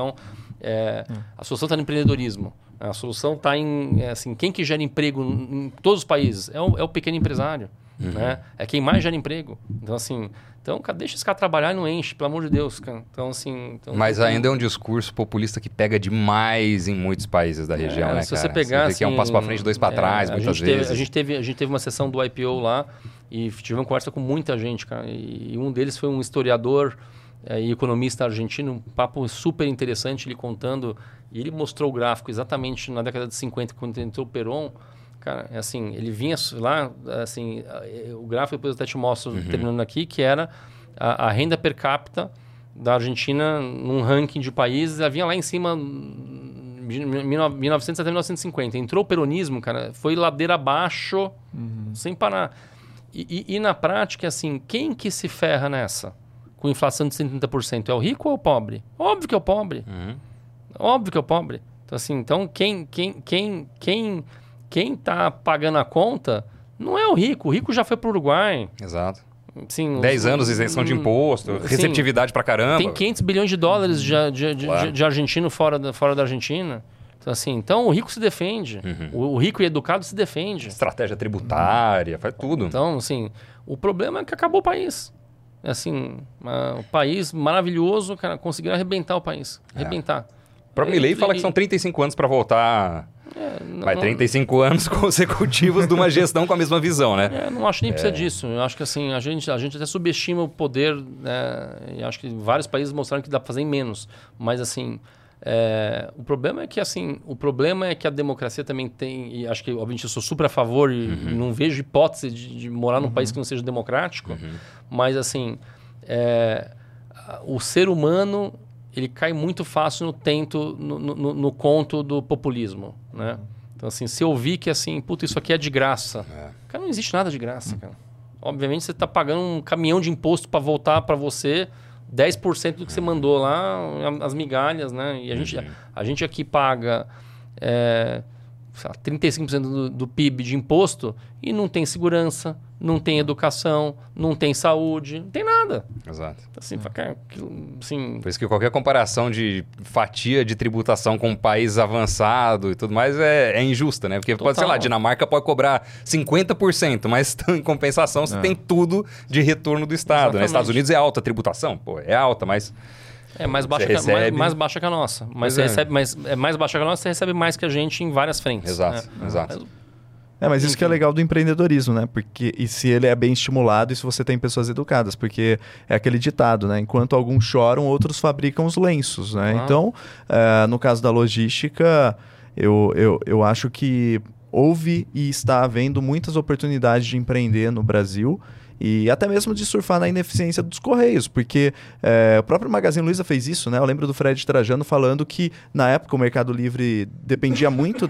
a solução tá no empreendedorismo, a solução tá em assim, quem que gera emprego em todos os países é o pequeno empresário. uhum. né? É quem mais gera emprego. Então, assim... Então, cara, deixa esse cara trabalhar e não enche, pelo amor de Deus, cara. Então, assim... Então, mas ainda é um discurso populista que pega demais em muitos países da região, né, se cara? Se você pegar, você assim... é um passo para frente, dois para trás, muitas vezes. A gente teve uma sessão do IPO lá e tive uma conversa com muita gente, cara. E um deles foi um historiador e economista argentino, um papo super interessante, ele contando... E ele mostrou o gráfico exatamente na década de 50, quando entrou o Perón... Cara, assim, ele vinha lá, assim, o gráfico depois eu até te mostro, uhum. terminando aqui, que era a renda per capita da Argentina num ranking de países, ela vinha lá em cima, 1900 até 1950. Entrou o peronismo, cara, foi ladeira abaixo, uhum. sem parar. E na prática, assim, quem que se ferra nessa? Com inflação de 130%, é o rico ou o pobre? Óbvio que é o pobre. Uhum. Óbvio que é o pobre. Então, assim, então quem está pagando a conta não é o rico já foi para o Uruguai. Exato. Sim, 10 anos de isenção de imposto, receptividade para caramba. Tem 500 bilhões de dólares de argentino fora da Argentina. Então, assim, então o rico se defende, uhum. o rico e educado se defende. Estratégia tributária, faz tudo. Então, assim, o problema é que acabou o país. Assim, o país maravilhoso, cara, conseguiram arrebentar o país. Arrebentar. O próprio Milei fala que são 35 anos para voltar... Vai 35 anos consecutivos de uma gestão com a mesma visão, né? Eu não acho nem precisa disso. Eu acho que assim, a gente até subestima o poder, né? Eu acho que vários países mostraram que dá para fazer em menos. Mas assim, o problema é que assim, o problema é que a democracia também tem, e acho que obviamente eu sou super a favor e uhum. não vejo hipótese de morar num uhum. país que não seja democrático, uhum. mas assim, o ser humano... ele cai muito fácil no conto do populismo, né? Então, assim, se eu vi que, assim, puta, isso aqui é de graça. Cara, não existe nada de graça, cara. Obviamente, você está pagando um caminhão de imposto para voltar para você 10% do que você mandou lá, as migalhas, né? E a gente aqui paga... 35% do PIB de imposto e não tem segurança, não tem educação, não tem saúde, não tem nada. Exato. Assim, assim... Por isso que qualquer comparação de fatia de tributação com um país avançado e tudo mais é injusta, né? Porque total. Pode, sei lá, Dinamarca pode cobrar 50%, mas em compensação você tem tudo de retorno do Estado. Né? Estados Unidos é alta a tributação, pô, é alta, mas... É mais baixa, mais baixa que a nossa. Mas você recebe, mas é mais baixa que a nossa, você recebe mais que a gente em várias frentes. Exato, né? Exato. Mas isso que é legal do empreendedorismo, né? Porque, e se ele é bem estimulado e se você tem pessoas educadas, porque é aquele ditado, né? Enquanto alguns choram, outros fabricam os lenços, né? Ah. Então, no caso da logística, eu acho que houve e está havendo muitas oportunidades de empreender no Brasil. E até mesmo de surfar na ineficiência dos Correios, porque o próprio Magazine Luiza fez isso, né? Eu lembro do Fred Trajano falando que, na época, o Mercado Livre dependia muito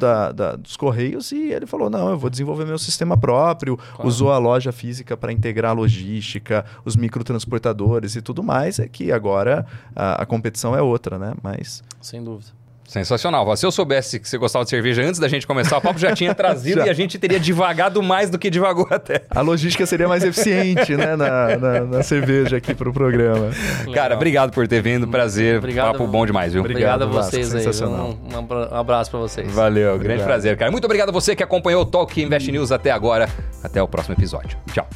dos Correios e ele falou, não, eu vou desenvolver meu sistema próprio, claro. Usou a loja física para integrar a logística, os microtransportadores e tudo mais, é que agora a competição é outra, né? Mas... Sem dúvida. Sensacional. Se eu soubesse que você gostava de cerveja antes da gente começar, o papo já tinha trazido e a gente teria divagado mais do que divagou até. A logística seria mais eficiente, né? Na cerveja aqui pro programa. Legal. Cara, obrigado por ter vindo. Prazer. Obrigado, papo bom demais, viu? Obrigado a vocês aí. Sensacional. Um abraço pra vocês. Valeu. Grande prazer, cara. Muito obrigado a você que acompanhou o Talk Invest News até agora. Até o próximo episódio. Tchau.